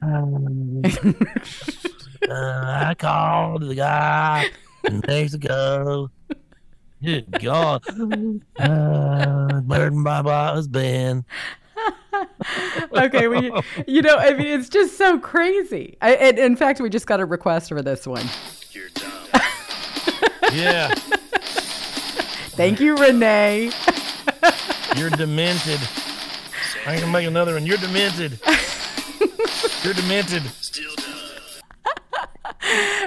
Um, uh, I called the guy days ago. Good God, uh, burdened by my husband. Okay, we, you know, I mean, it's just so crazy. I, and in fact, we just got a request for this one. You're dumb. Yeah. Thank you, Renee. You're demented. I'm gonna make another one. You're demented. You're demented. Still done.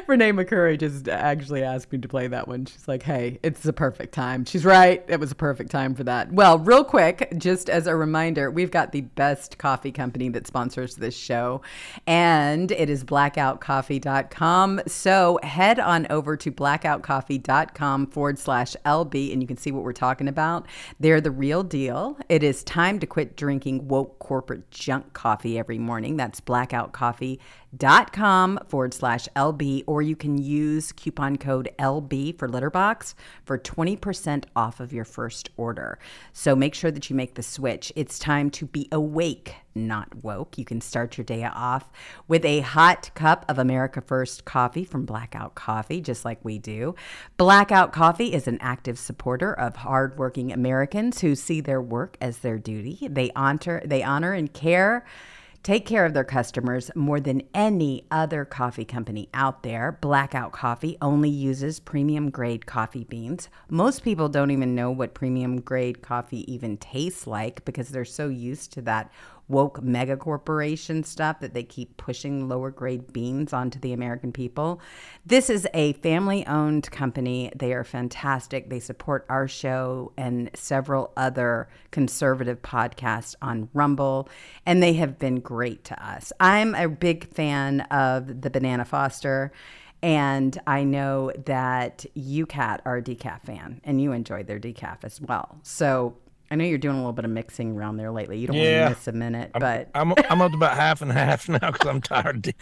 Renee McCurry just actually asked me to play that one. She's like, hey, it's the perfect time. She's right. It was a perfect time for that. Well, real quick, just as a reminder, we've got the best coffee company that sponsors this show, and it is blackout coffee dot com. So head on over to blackout coffee dot com forward slash L B, and you can see what we're talking about. They're the real deal. It is time to quit drinking woke corporate junk coffee every morning. That's blackout coffee dot com forward slash L B, or you can use coupon code L B for Litterbox for twenty percent off of your first order. So make sure that you make the switch. It's time to be awake, not woke. You can start your day off with a hot cup of America First coffee from Blackout Coffee, just like we do. Blackout Coffee is an active supporter of hardworking Americans who see their work as their duty. They honor, they honor and care Take care of their customers more than any other coffee company out there. Blackout Coffee only uses premium grade coffee beans. Most people don't even know what premium grade coffee even tastes like because they're so used to that woke mega corporation stuff that they keep pushing lower grade beans onto the American people. This is a family owned company. They are fantastic. They support our show and several other conservative podcasts on Rumble, and they have been great to us. I'm a big fan of the Banana Foster, and I know that you, Kat, are a decaf fan, and you enjoy their decaf as well. So I know you're doing a little bit of mixing around there lately. You don't yeah. want to miss a minute, but I'm I'm, I'm up to about half and half now because I'm tired of de-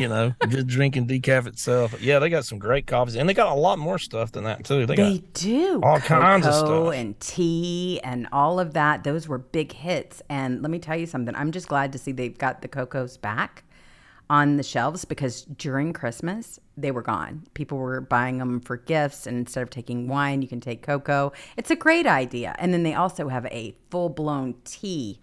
you know, just drinking decaf itself. Yeah, they got some great coffees, and they got a lot more stuff than that too. They, they got do all Cocoa kinds of stuff and tea and all of that. Those were big hits, and let me tell you something. I'm just glad to see they've got the Cocos back on the shelves because during Christmas they were gone. People were buying them for gifts, and instead of taking wine, you can take cocoa. It's a great idea. And then they also have a full-blown tea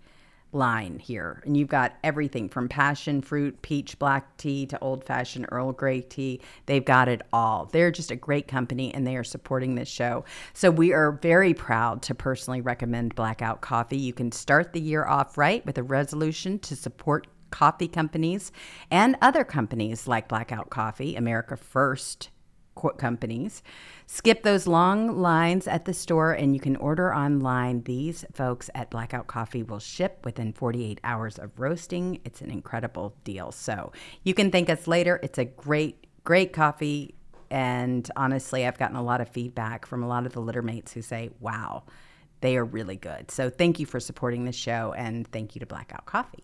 line here, and you've got everything from passion fruit, peach, black tea to old-fashioned Earl Grey tea. They've got it all. They're just a great company, and they are supporting this show. So we are very proud to personally recommend Blackout Coffee. You can start the year off right with a resolution to support coffee companies and other companies like Blackout Coffee, America First companies. Skip those long lines at the store, and you can order online. These folks at Blackout Coffee will ship within forty-eight hours of roasting. It's an incredible deal. So you can thank us later. It's a great, great coffee. And honestly, I've gotten a lot of feedback from a lot of the littermates who say, wow, they are really good. So thank you for supporting the show, and thank you to Blackout Coffee.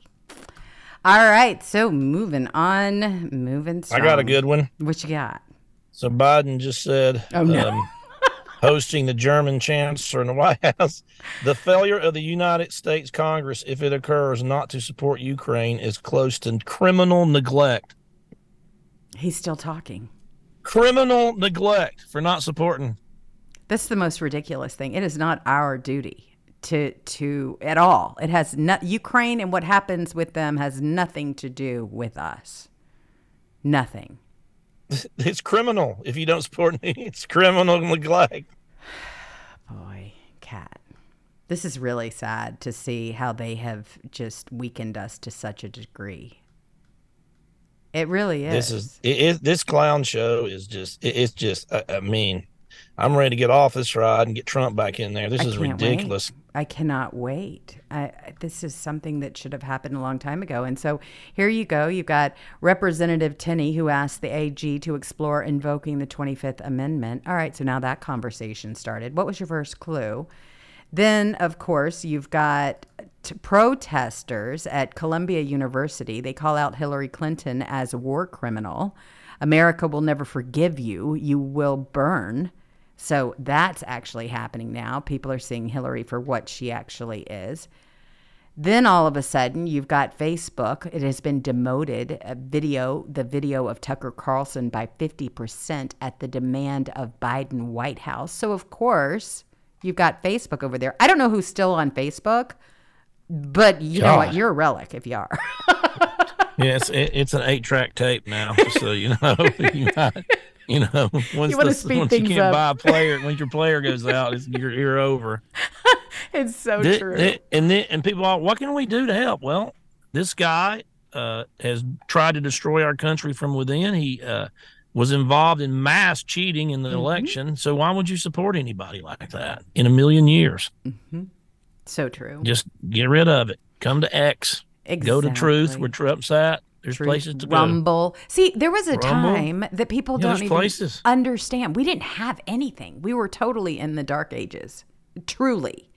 All right, so moving on, moving strong. I got a good one. What you got? So Biden just said, oh, no. um, hosting the German chancellor in the White House, the failure of the United States Congress, if it occurs, not to support Ukraine is close to criminal neglect. He's still talking. Criminal neglect for not supporting. That's the most ridiculous thing. It is not our duty. To to at all. It has not Ukraine and what happens with them has nothing to do with us. Nothing. It's criminal if you don't support me. It's criminal neglect. Boy, Kat, this is really sad to see how they have just weakened us to such a degree. It really is. This is it, it, this clown show is just. It, it's just. I, I mean. I'm ready to get off this ride and get Trump back in there. This I is ridiculous. Wait. I cannot wait. I, this is something that should have happened a long time ago. And so here you go. You've got Representative Tenney, who asked the A G to explore invoking the twenty-fifth Amendment. All right, so now that conversation started. What was your first clue? Then, of course, you've got t- protesters at Columbia University. They call out Hillary Clinton as a war criminal. America will never forgive you. You will burn. So that's actually happening now. People are seeing Hillary for what she actually is. Then all of a sudden, you've got Facebook. It has been demoted. A video, the video of Tucker Carlson by fifty percent at the demand of Biden White House. So, of course, you've got Facebook over there. I don't know who's still on Facebook, but you God. know what? You're a relic if you are. Yeah, it's, it, it's an eight-track tape now, so you know. You might, you know, once, you want the, to speed once things you can't up. buy a player, once your player goes out, it's, you're, you're over. It's so the, true. The, and then and people are, what can we do to help? Well, this guy uh, has tried to destroy our country from within. He uh, was involved in mass cheating in the mm-hmm. election. So why would you support anybody like that in a million years? Mm-hmm. So true. Just get rid of it. Come to X. Exactly. Go to Truth, where Trump's at. There's Truth, places to Rumble. Go. See, there was a Rumble. time that people yeah, don't even places. understand. We didn't have anything. We were totally in the dark ages. Truly.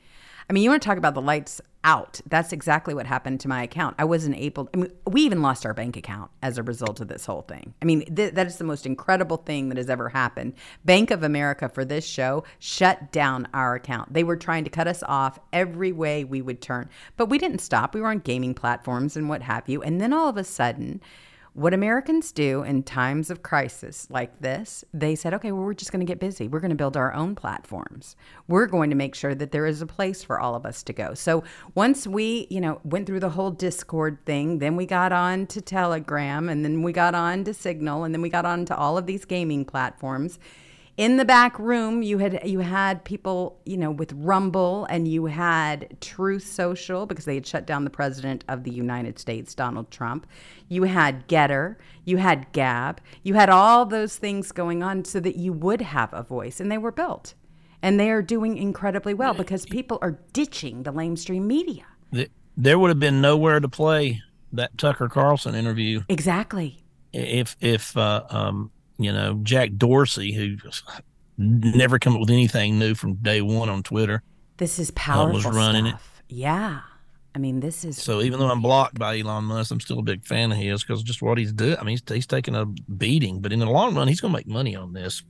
I mean, you want to talk about the lights out. That's exactly what happened to my account. I wasn't able, I mean, we even lost our bank account as a result of this whole thing. I mean, th- that is the most incredible thing that has ever happened. Bank of America, for this show, shut down our account. They were trying to cut us off every way we would turn, but we didn't stop. We were on gaming platforms and what have you. And then all of a sudden, what Americans do in times of crisis like this, they said, okay, well, we're just going to get busy. We're going to build our own platforms. We're going to make sure that there is a place for all of us to go. So once we, you know, went through the whole Discord thing, then we got on to Telegram, and then we got on to Signal, and then we got on to all of these gaming platforms. In the back room, you had you had people, you know, with Rumble, and you had Truth Social, because they had shut down the president of the United States, Donald Trump. You had Getter, you had Gab, you had all those things going on so that you would have a voice, and they were built. And they are doing incredibly well because people are ditching the lamestream media. There would have been nowhere to play that Tucker Carlson interview. Exactly. If, if, uh, um, you know, Jack Dorsey, who never come up with anything new from day one on Twitter. This is powerful was running stuff. It. Yeah. I mean, this is... So even though I'm blocked by Elon Musk, I'm still a big fan of his because just what he's doing. I mean, he's, he's taking a beating, but in the long run, he's going to make money on this.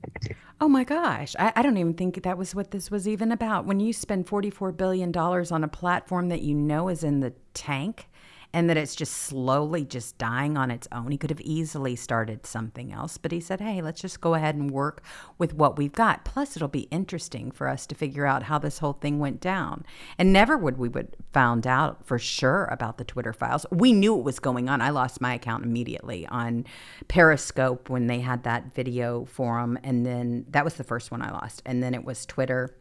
Oh, my gosh. I, I don't even think that was what this was even about. When you spend forty-four billion dollars on a platform that you know is in the tank, and that it's just slowly just dying on its own. He could have easily started something else, but he said, hey, let's just go ahead and work with what we've got. Plus, it'll be interesting for us to figure out how this whole thing went down. And never would we would found out for sure about the Twitter files. We knew it was going on. I lost my account immediately on Periscope when they had that video forum. And then that was the first one I lost. And then it was Twitter.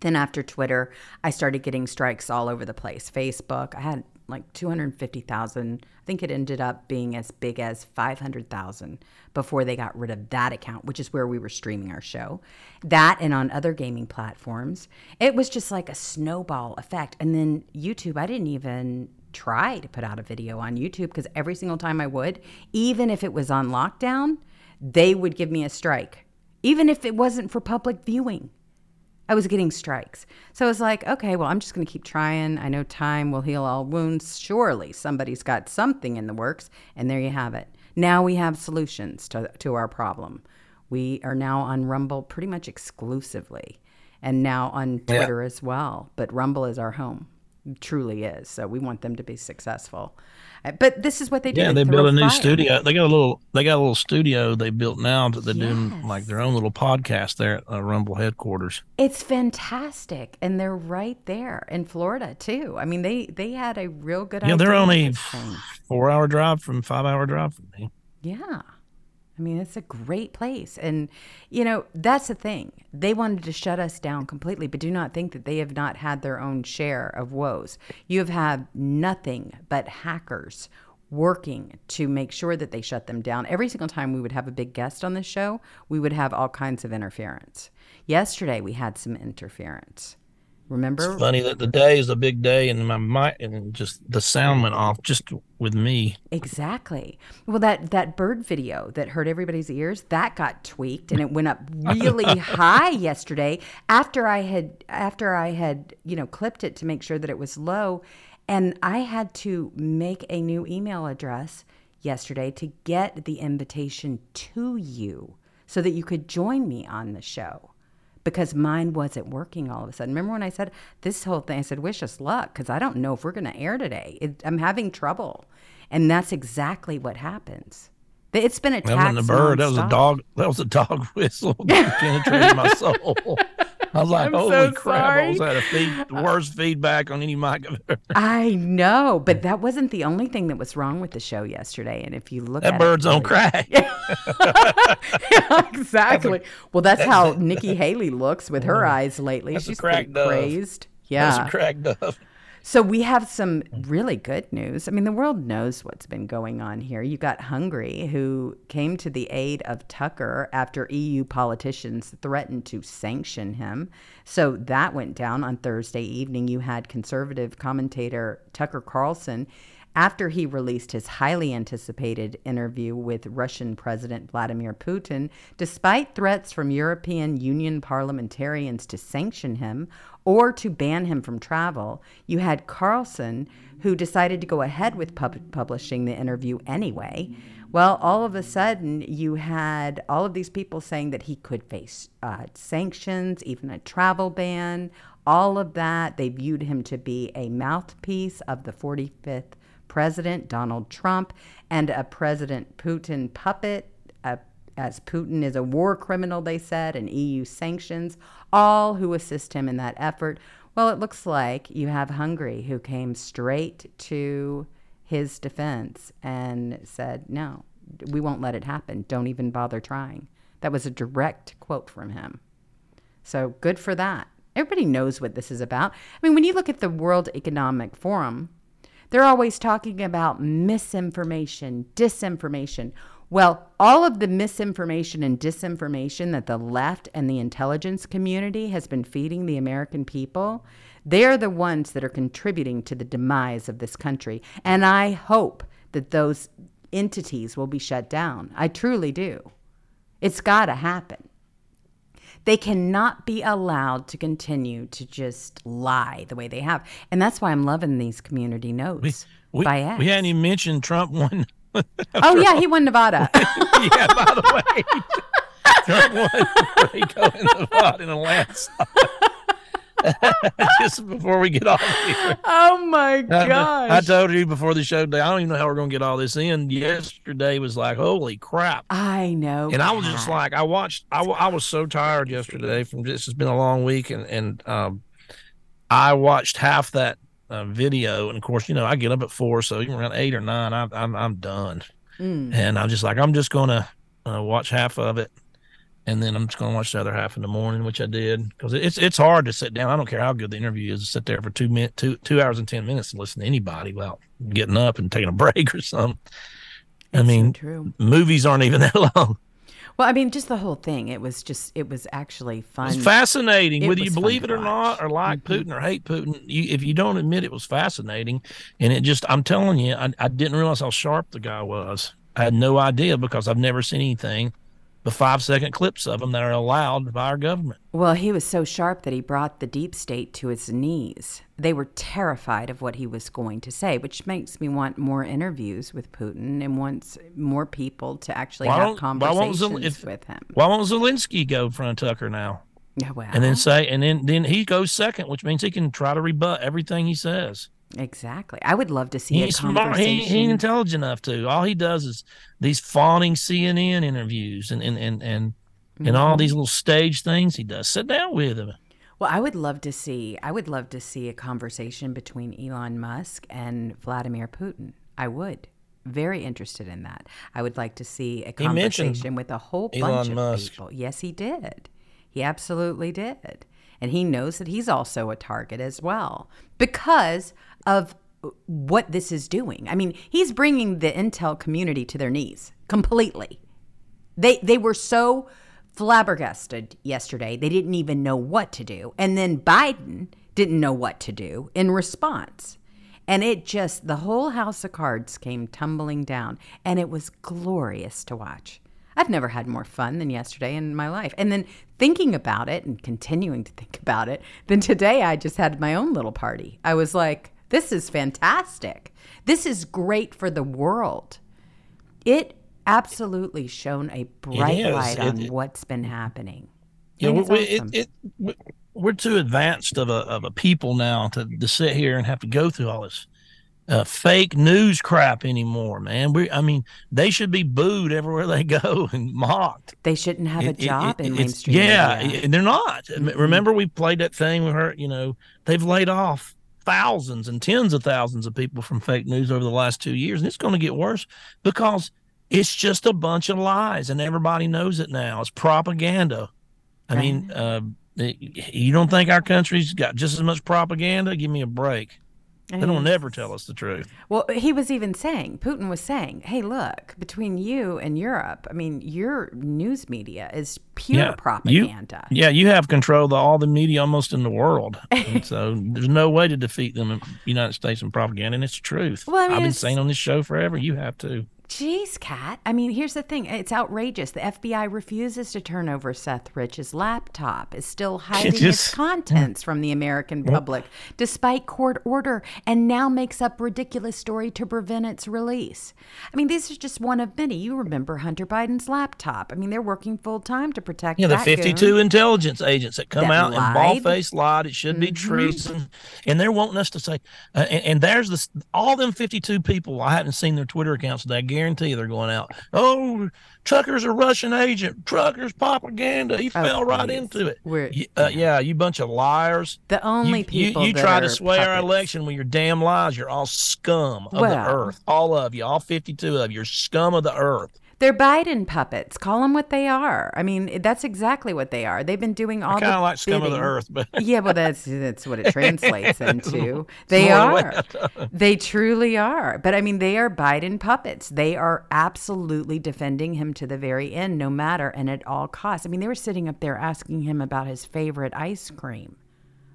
Then after Twitter, I started getting strikes all over the place. Facebook, I had like two hundred fifty thousand. I think it ended up being as big as five hundred thousand before they got rid of that account, which is where we were streaming our show. That and on other gaming platforms. It was just like a snowball effect. And then YouTube, I didn't even try to put out a video on YouTube because every single time I would, even if it was on lockdown, they would give me a strike. Even if it wasn't for public viewing, I was getting strikes. So I was like, okay, well, I'm just going to keep trying. I know time will heal all wounds. Surely somebody's got something in the works. And there you have it. Now we have solutions to, to our problem. We are now on Rumble pretty much exclusively, and now on Twitter yeah. as well. But Rumble is our home. It truly is. So we want them to be successful. But this is what they do. Yeah, they, they built a new fire. studio. They got a little. They got a little studio they built now that they're yes. doing like their own little podcast there at uh, Rumble headquarters. It's fantastic, and they're right there in Florida too. I mean, they they had a real good. Yeah, idea they're only four hour drive from five hour drive from me. Yeah, I mean, it's a great place, and you know that's the thing. They wanted to shut us down completely, but do not think that they have not had their own share of woes. You have had nothing but hackers working to make sure that they shut them down. Every single time we would have a big guest on the show, we would have all kinds of interference. Yesterday we had some interference. Remember? It's funny that the day is a big day, and my mic and just the sound went off just with me. Exactly. Well, that, that bird video that hurt everybody's ears, that got tweaked, and it went up really high yesterday after I had after I had you know clipped it to make sure that it was low, and I had to make a new email address yesterday to get the invitation to you so that you could join me on the show. Because mine wasn't working all of a sudden. Remember when I said this whole thing, I said, wish us luck, because I don't know if we're going to air today. It, I'm having trouble. And that's exactly what happens. It's been a tax That wasn't a bird. That was a dog. That was a dog whistle that penetrated my soul. I was like, I'm holy so crap. Sorry. I was had a feed, the worst feedback on any mic I've ever heard. I know, but that wasn't the only thing that was wrong with the show yesterday. And if you look that at That bird's it, on crack. Yeah, exactly. That's a, well, that's, that's how a, Nikki Haley looks with her eyes lately. She's pretty crazed. Yeah. That's a crack dove. So we have some really good news. I mean, the world knows what's been going on here. You got Hungary, who came to the aid of Tucker after E U politicians threatened to sanction him. So that went down on Thursday evening. You had conservative commentator Tucker Carlson, after he released his highly anticipated interview with Russian President Vladimir Putin, despite threats from European Union parliamentarians to sanction him or to ban him from travel, you had Carlson, who decided to go ahead with pub- publishing the interview anyway. Well, all of a sudden, you had all of these people saying that he could face uh, sanctions, even a travel ban, all of that. They viewed him to be a mouthpiece of the forty-fifth President Donald Trump and a President Putin puppet, uh, as Putin is a war criminal, they said, and E U sanctions, all who assist him in that effort. Well, it looks like you have Hungary, who came straight to his defense and said, no, we won't let it happen. Don't even bother trying. That was a direct quote from him. So good for that. Everybody knows what this is about. I mean, when you look at the World Economic Forum, they're always talking about misinformation, disinformation. Well, all of the misinformation and disinformation that the left and the intelligence community has been feeding the American people, they're the ones that are contributing to the demise of this country. And I hope that those entities will be shut down. I truly do. It's got to happen. They cannot be allowed to continue to just lie the way they have. And that's why I'm loving these community notes we, we, by X. We hadn't even mentioned Trump won. Oh, yeah, all. He won Nevada. Yeah, by the way, Trump won Rico in Nevada in a landslide. Just before we get off here. Oh, my gosh. I, I told you before the show today, I don't even know how we're going to get all this in. Yesterday was like, holy crap. I know. And God. I was just like, I watched, I, I was so tired yesterday from just, it's been a long week. And, and um, I watched half that uh, video. And, of course, you know, I get up at four. So even around eight or nine, I, I'm, I'm done. Mm. And I'm just like, I'm just going to uh, watch half of it. And then I'm just going to watch the other half in the morning, which I did, because it's it's hard to sit down. I don't care how good the interview is, to sit there for two minute, two two hours and ten minutes and listen to anybody without getting up and taking a break or something. That's I mean, so true. Movies aren't even that long. Well, I mean, just the whole thing. It was just, it was actually fun. It's fascinating, it whether you believe it or watch. not, or like mm-hmm. Putin or hate Putin. You, if you don't admit it was fascinating, and it just, I'm telling you, I, I didn't realize how sharp the guy was. I had no idea, because I've never seen anything. The five-second clips of them that are allowed by our government. Well, he was so sharp that he brought the deep state to its knees. They were terrified of what he was going to say, which makes me want more interviews with Putin and wants more people to actually why have conversations why won't Zel- if, with him. Why won't Zelensky go in front of Tucker now? Well, and then say, and then, then he goes second, which means he can try to rebut everything he says. Exactly. I would love to see he's a conversation. He, he ain't intelligent enough to. All he does is these fawning C N N interviews and and and and, mm-hmm. and all these little stage things he does. Sit down with him. Well, I would love to see. I would love to see a conversation between Elon Musk and Vladimir Putin. I would. Very interested in that. I would like to see a conversation with a whole bunch Elon Musk. of people. Yes, he did. He absolutely did. And he knows that he's also a target as well, because of what this is doing. I mean, he's bringing the intel community to their knees completely. They they were so flabbergasted yesterday, they didn't even know what to do. And then Biden didn't know what to do in response. And it just, the whole house of cards came tumbling down. And it was glorious to watch. I've never had more fun than yesterday in my life. And then thinking about it and continuing to think about it, then today I just had my own little party. I was like, this is fantastic. This is great for the world. It absolutely shone a bright light it, on it, what's been happening. Yeah, we, awesome. it, it, we're too advanced of a, of a people now to, to sit here and have to go through all this Uh, fake news crap anymore, man. We, I mean, they should be booed everywhere they go and mocked. They shouldn't have it, a job it, it, in mainstream yeah, media. Yeah, they're not. Mm-hmm. Remember, we played that thing. We heard, you know, they've laid off thousands and tens of thousands of people from fake news over the last two years, and it's going to get worse because it's just a bunch of lies, and everybody knows it now. It's propaganda. I right. mean, uh, you don't think our country's got just as much propaganda? Give me a break. They don't never tell us the truth. Well, he was even saying, Putin was saying, hey, look, between you and Europe, I mean, your news media is pure yeah, propaganda. You, yeah, you have control of all the media almost in the world. And so there's no way to defeat them in the United States in propaganda, and it's truth. Well, I mean, I've been saying on this show forever, you have to. Jeez, Kat. I mean, here's the thing. It's outrageous. The F B I refuses to turn over Seth Rich's laptop. It's still hiding it just, its contents yeah. from the American public, yep. despite court order, and now makes up ridiculous story to prevent its release. I mean, this is just one of many. You remember Hunter Biden's laptop. I mean, they're working full-time to protect yeah, that Yeah, the fifty-two goon. intelligence agents that come that out lied. and bald-faced lied. It should mm-hmm. be treason. And they're wanting us to say, uh, and, and there's this, all them fifty-two people, I haven't seen their Twitter accounts today, I guarantee they're going out, oh, Trucker's a Russian agent. Trucker's propaganda. He oh, fell right please. into it. We're, uh, yeah, you bunch of liars. The only you, people you, you that try to sway puppets. our election with your damn lies. You're all scum of well, the earth. All of you, all fifty-two of you, you're scum of the earth. They're Biden puppets. Call them what they are. I mean, that's exactly what they are. They've been doing all the kind of like scum of the earth, but yeah, well, that's that's what it translates into. They are. They truly are. But I mean, they are Biden puppets. They are absolutely defending him to the very end, no matter and at all costs. I mean, they were sitting up there asking him about his favorite ice cream.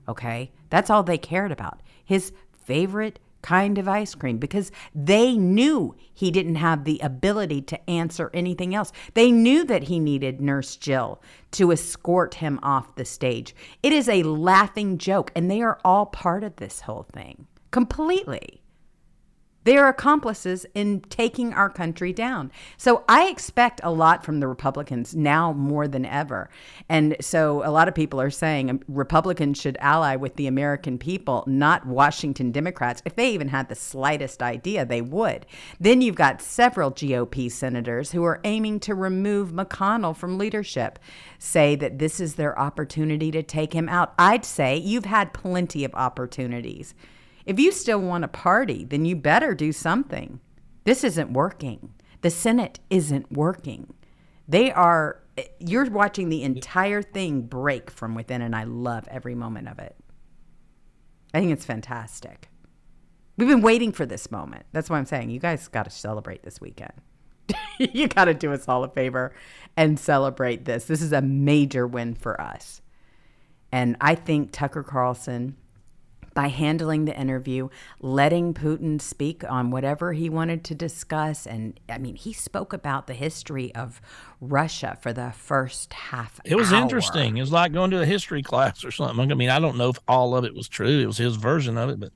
Okay, that's all they cared about. His favorite kind of ice cream, because they knew he didn't have the ability to answer anything else. They knew that he needed Nurse Jill to escort him off the stage. It is a laughing joke, and they are all part of this whole thing completely. They are accomplices in taking our country down. So I expect a lot from the Republicans now more than ever. And so a lot of people are saying Republicans should ally with the American people, not Washington Democrats. If they even had the slightest idea, they would. Then you've got several G O P senators who are aiming to remove McConnell from leadership, say that this is their opportunity to take him out. I'd say you've had plenty of opportunities. If you still want a party, then you better do something. This isn't working. The Senate isn't working. They are, you're watching the entire thing break from within, and I love every moment of it. I think it's fantastic. We've been waiting for this moment. That's why I'm saying you guys got to celebrate this weekend. You got to do us all a favor and celebrate this. This is a major win for us. And I think Tucker Carlson, by handling the interview, letting Putin speak on whatever he wanted to discuss. And, I mean, he spoke about the history of Russia for the first half It was hour. Interesting. It was like going to a history class or something. I mean, I don't know if all of it was true. It was his version of it. But,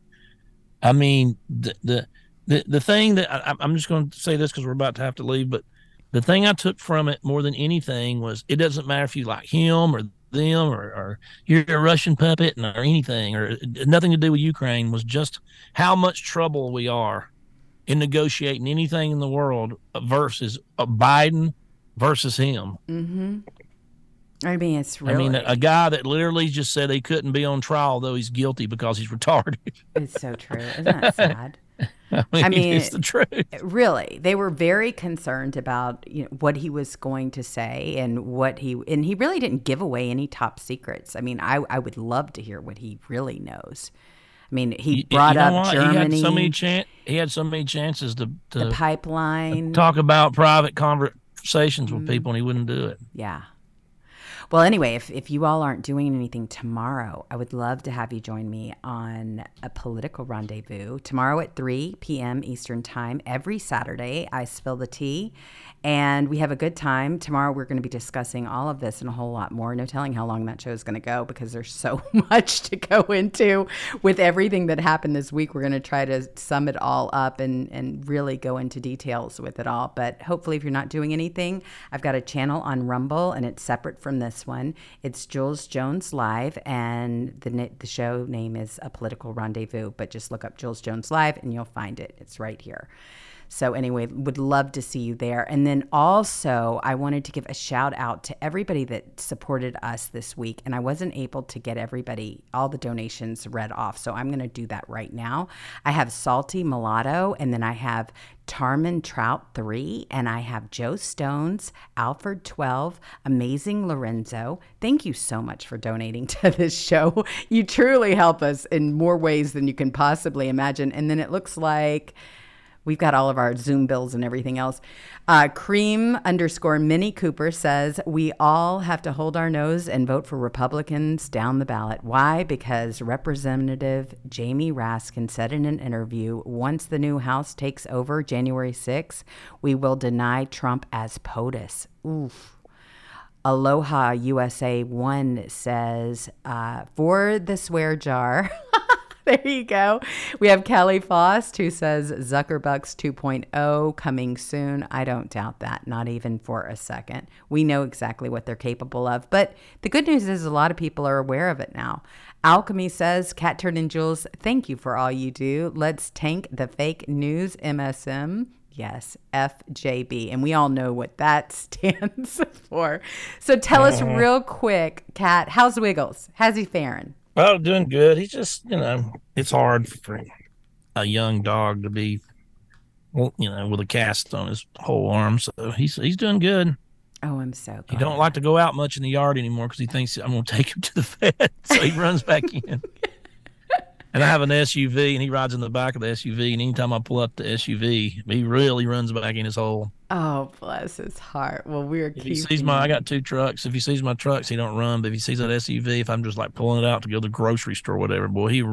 I mean, the the, the, the thing that I, I'm just going to say this because we're about to have to leave, but the thing I took from it more than anything was it doesn't matter if you like him or them or, or you're a Russian puppet and, or anything or nothing to do with Ukraine, was just how much trouble we are in negotiating anything in the world versus a Biden versus him. Mm-hmm. I mean, it's really... I mean, a, a guy that literally just said he couldn't be on trial, though he's guilty because he's retarded. It's so true. Isn't that sad? I mean, I mean, it's the truth. Really, they were very concerned about you know, what he was going to say and what he and he really didn't give away any top secrets. I mean, I, I would love to hear what he really knows. I mean, he brought you know up what? Germany. He had so many chan- He had so many chances to, to the pipeline. Talk about private conversations mm-hmm. with people, and he wouldn't do it. Yeah. Well, anyway, if, if you all aren't doing anything tomorrow, I would love to have you join me on A Political Rendezvous tomorrow at three p.m. Eastern Time. Every Saturday, I spill the tea, and we have a good time. Tomorrow, we're going to be discussing all of this and a whole lot more. No telling how long that show is going to go because there's so much to go into with everything that happened this week. We're going to try to sum it all up and, and really go into details with it all. But hopefully, if you're not doing anything, I've got a channel on Rumble, and it's separate from this one. It's Jules Jones Live, and the the show name is A Political Rendezvous, but just look up Jules Jones Live and you'll find it. It's right here. So anyway, would love to see you there. And then also, I wanted to give a shout out to everybody that supported us this week. And I wasn't able to get everybody, all the donations read off. So I'm going to do that right now. I have Salty Mulatto, and then I have Tarman Trout three, and I have Joe Stones, Alfred twelve, Amazing Lorenzo. Thank you so much for donating to this show. You truly help us in more ways than you can possibly imagine. And then it looks like we've got all of our Zoom bills and everything else. Uh, Cream underscore Minnie Cooper says, we all have to hold our nose and vote for Republicans down the ballot. Why? Because Representative Jamie Raskin said in an interview, once the new House takes over January sixth, we will deny Trump as POTUS. Oof. Aloha U S A one says, uh, for the swear jar... There you go. We have Kelly Faust who says Zuckerbucks two point oh coming soon. I don't doubt that, not even for a second. We know exactly what they're capable of. But the good news is a lot of people are aware of it now. Alchemy says, Catturd and Jewels, thank you for all you do. Let's tank the fake news M S M. Yes, F J B. And we all know what that stands for. So tell us real quick, Cat, how's Wiggles? How's he faring? Well, doing good. He's just, you know, it's hard for a young dog to be, you know, with a cast on his whole arm. So he's he's doing good. Oh, I'm so glad. He don't like to go out much in the yard anymore because he thinks I'm going to take him to the vet. So he runs back in. And I have an S U V, and he rides in the back of the S U V. And anytime I pull up the S U V, he really runs back in his hole. Oh, bless his heart. Well, we're if he sees my, I got two trucks. If he sees my trucks, he don't run. But if he sees that S U V, if I'm just like pulling it out to go to the grocery store or whatever, boy, he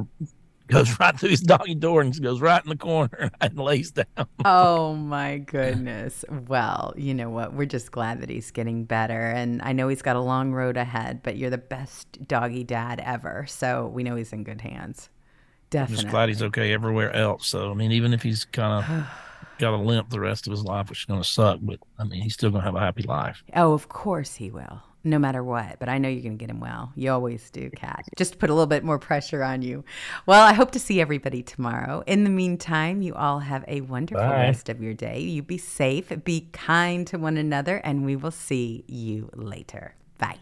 goes right through his doggy door and goes right in the corner and lays down. Oh, my goodness. Well, you know what? We're just glad that he's getting better. And I know he's got a long road ahead, but you're the best doggy dad ever. So we know he's in good hands. Definitely. I'm just glad he's okay everywhere else. So, I mean, even if he's kind of got a limp the rest of his life, which is going to suck, but, I mean, he's still going to have a happy life. Oh, of course he will, no matter what. But I know you're going to get him well. You always do, Kat. Just put a little bit more pressure on you. Well, I hope to see everybody tomorrow. In the meantime, you all have a wonderful Bye. Rest of your day. You be safe, be kind to one another, and we will see you later. Bye.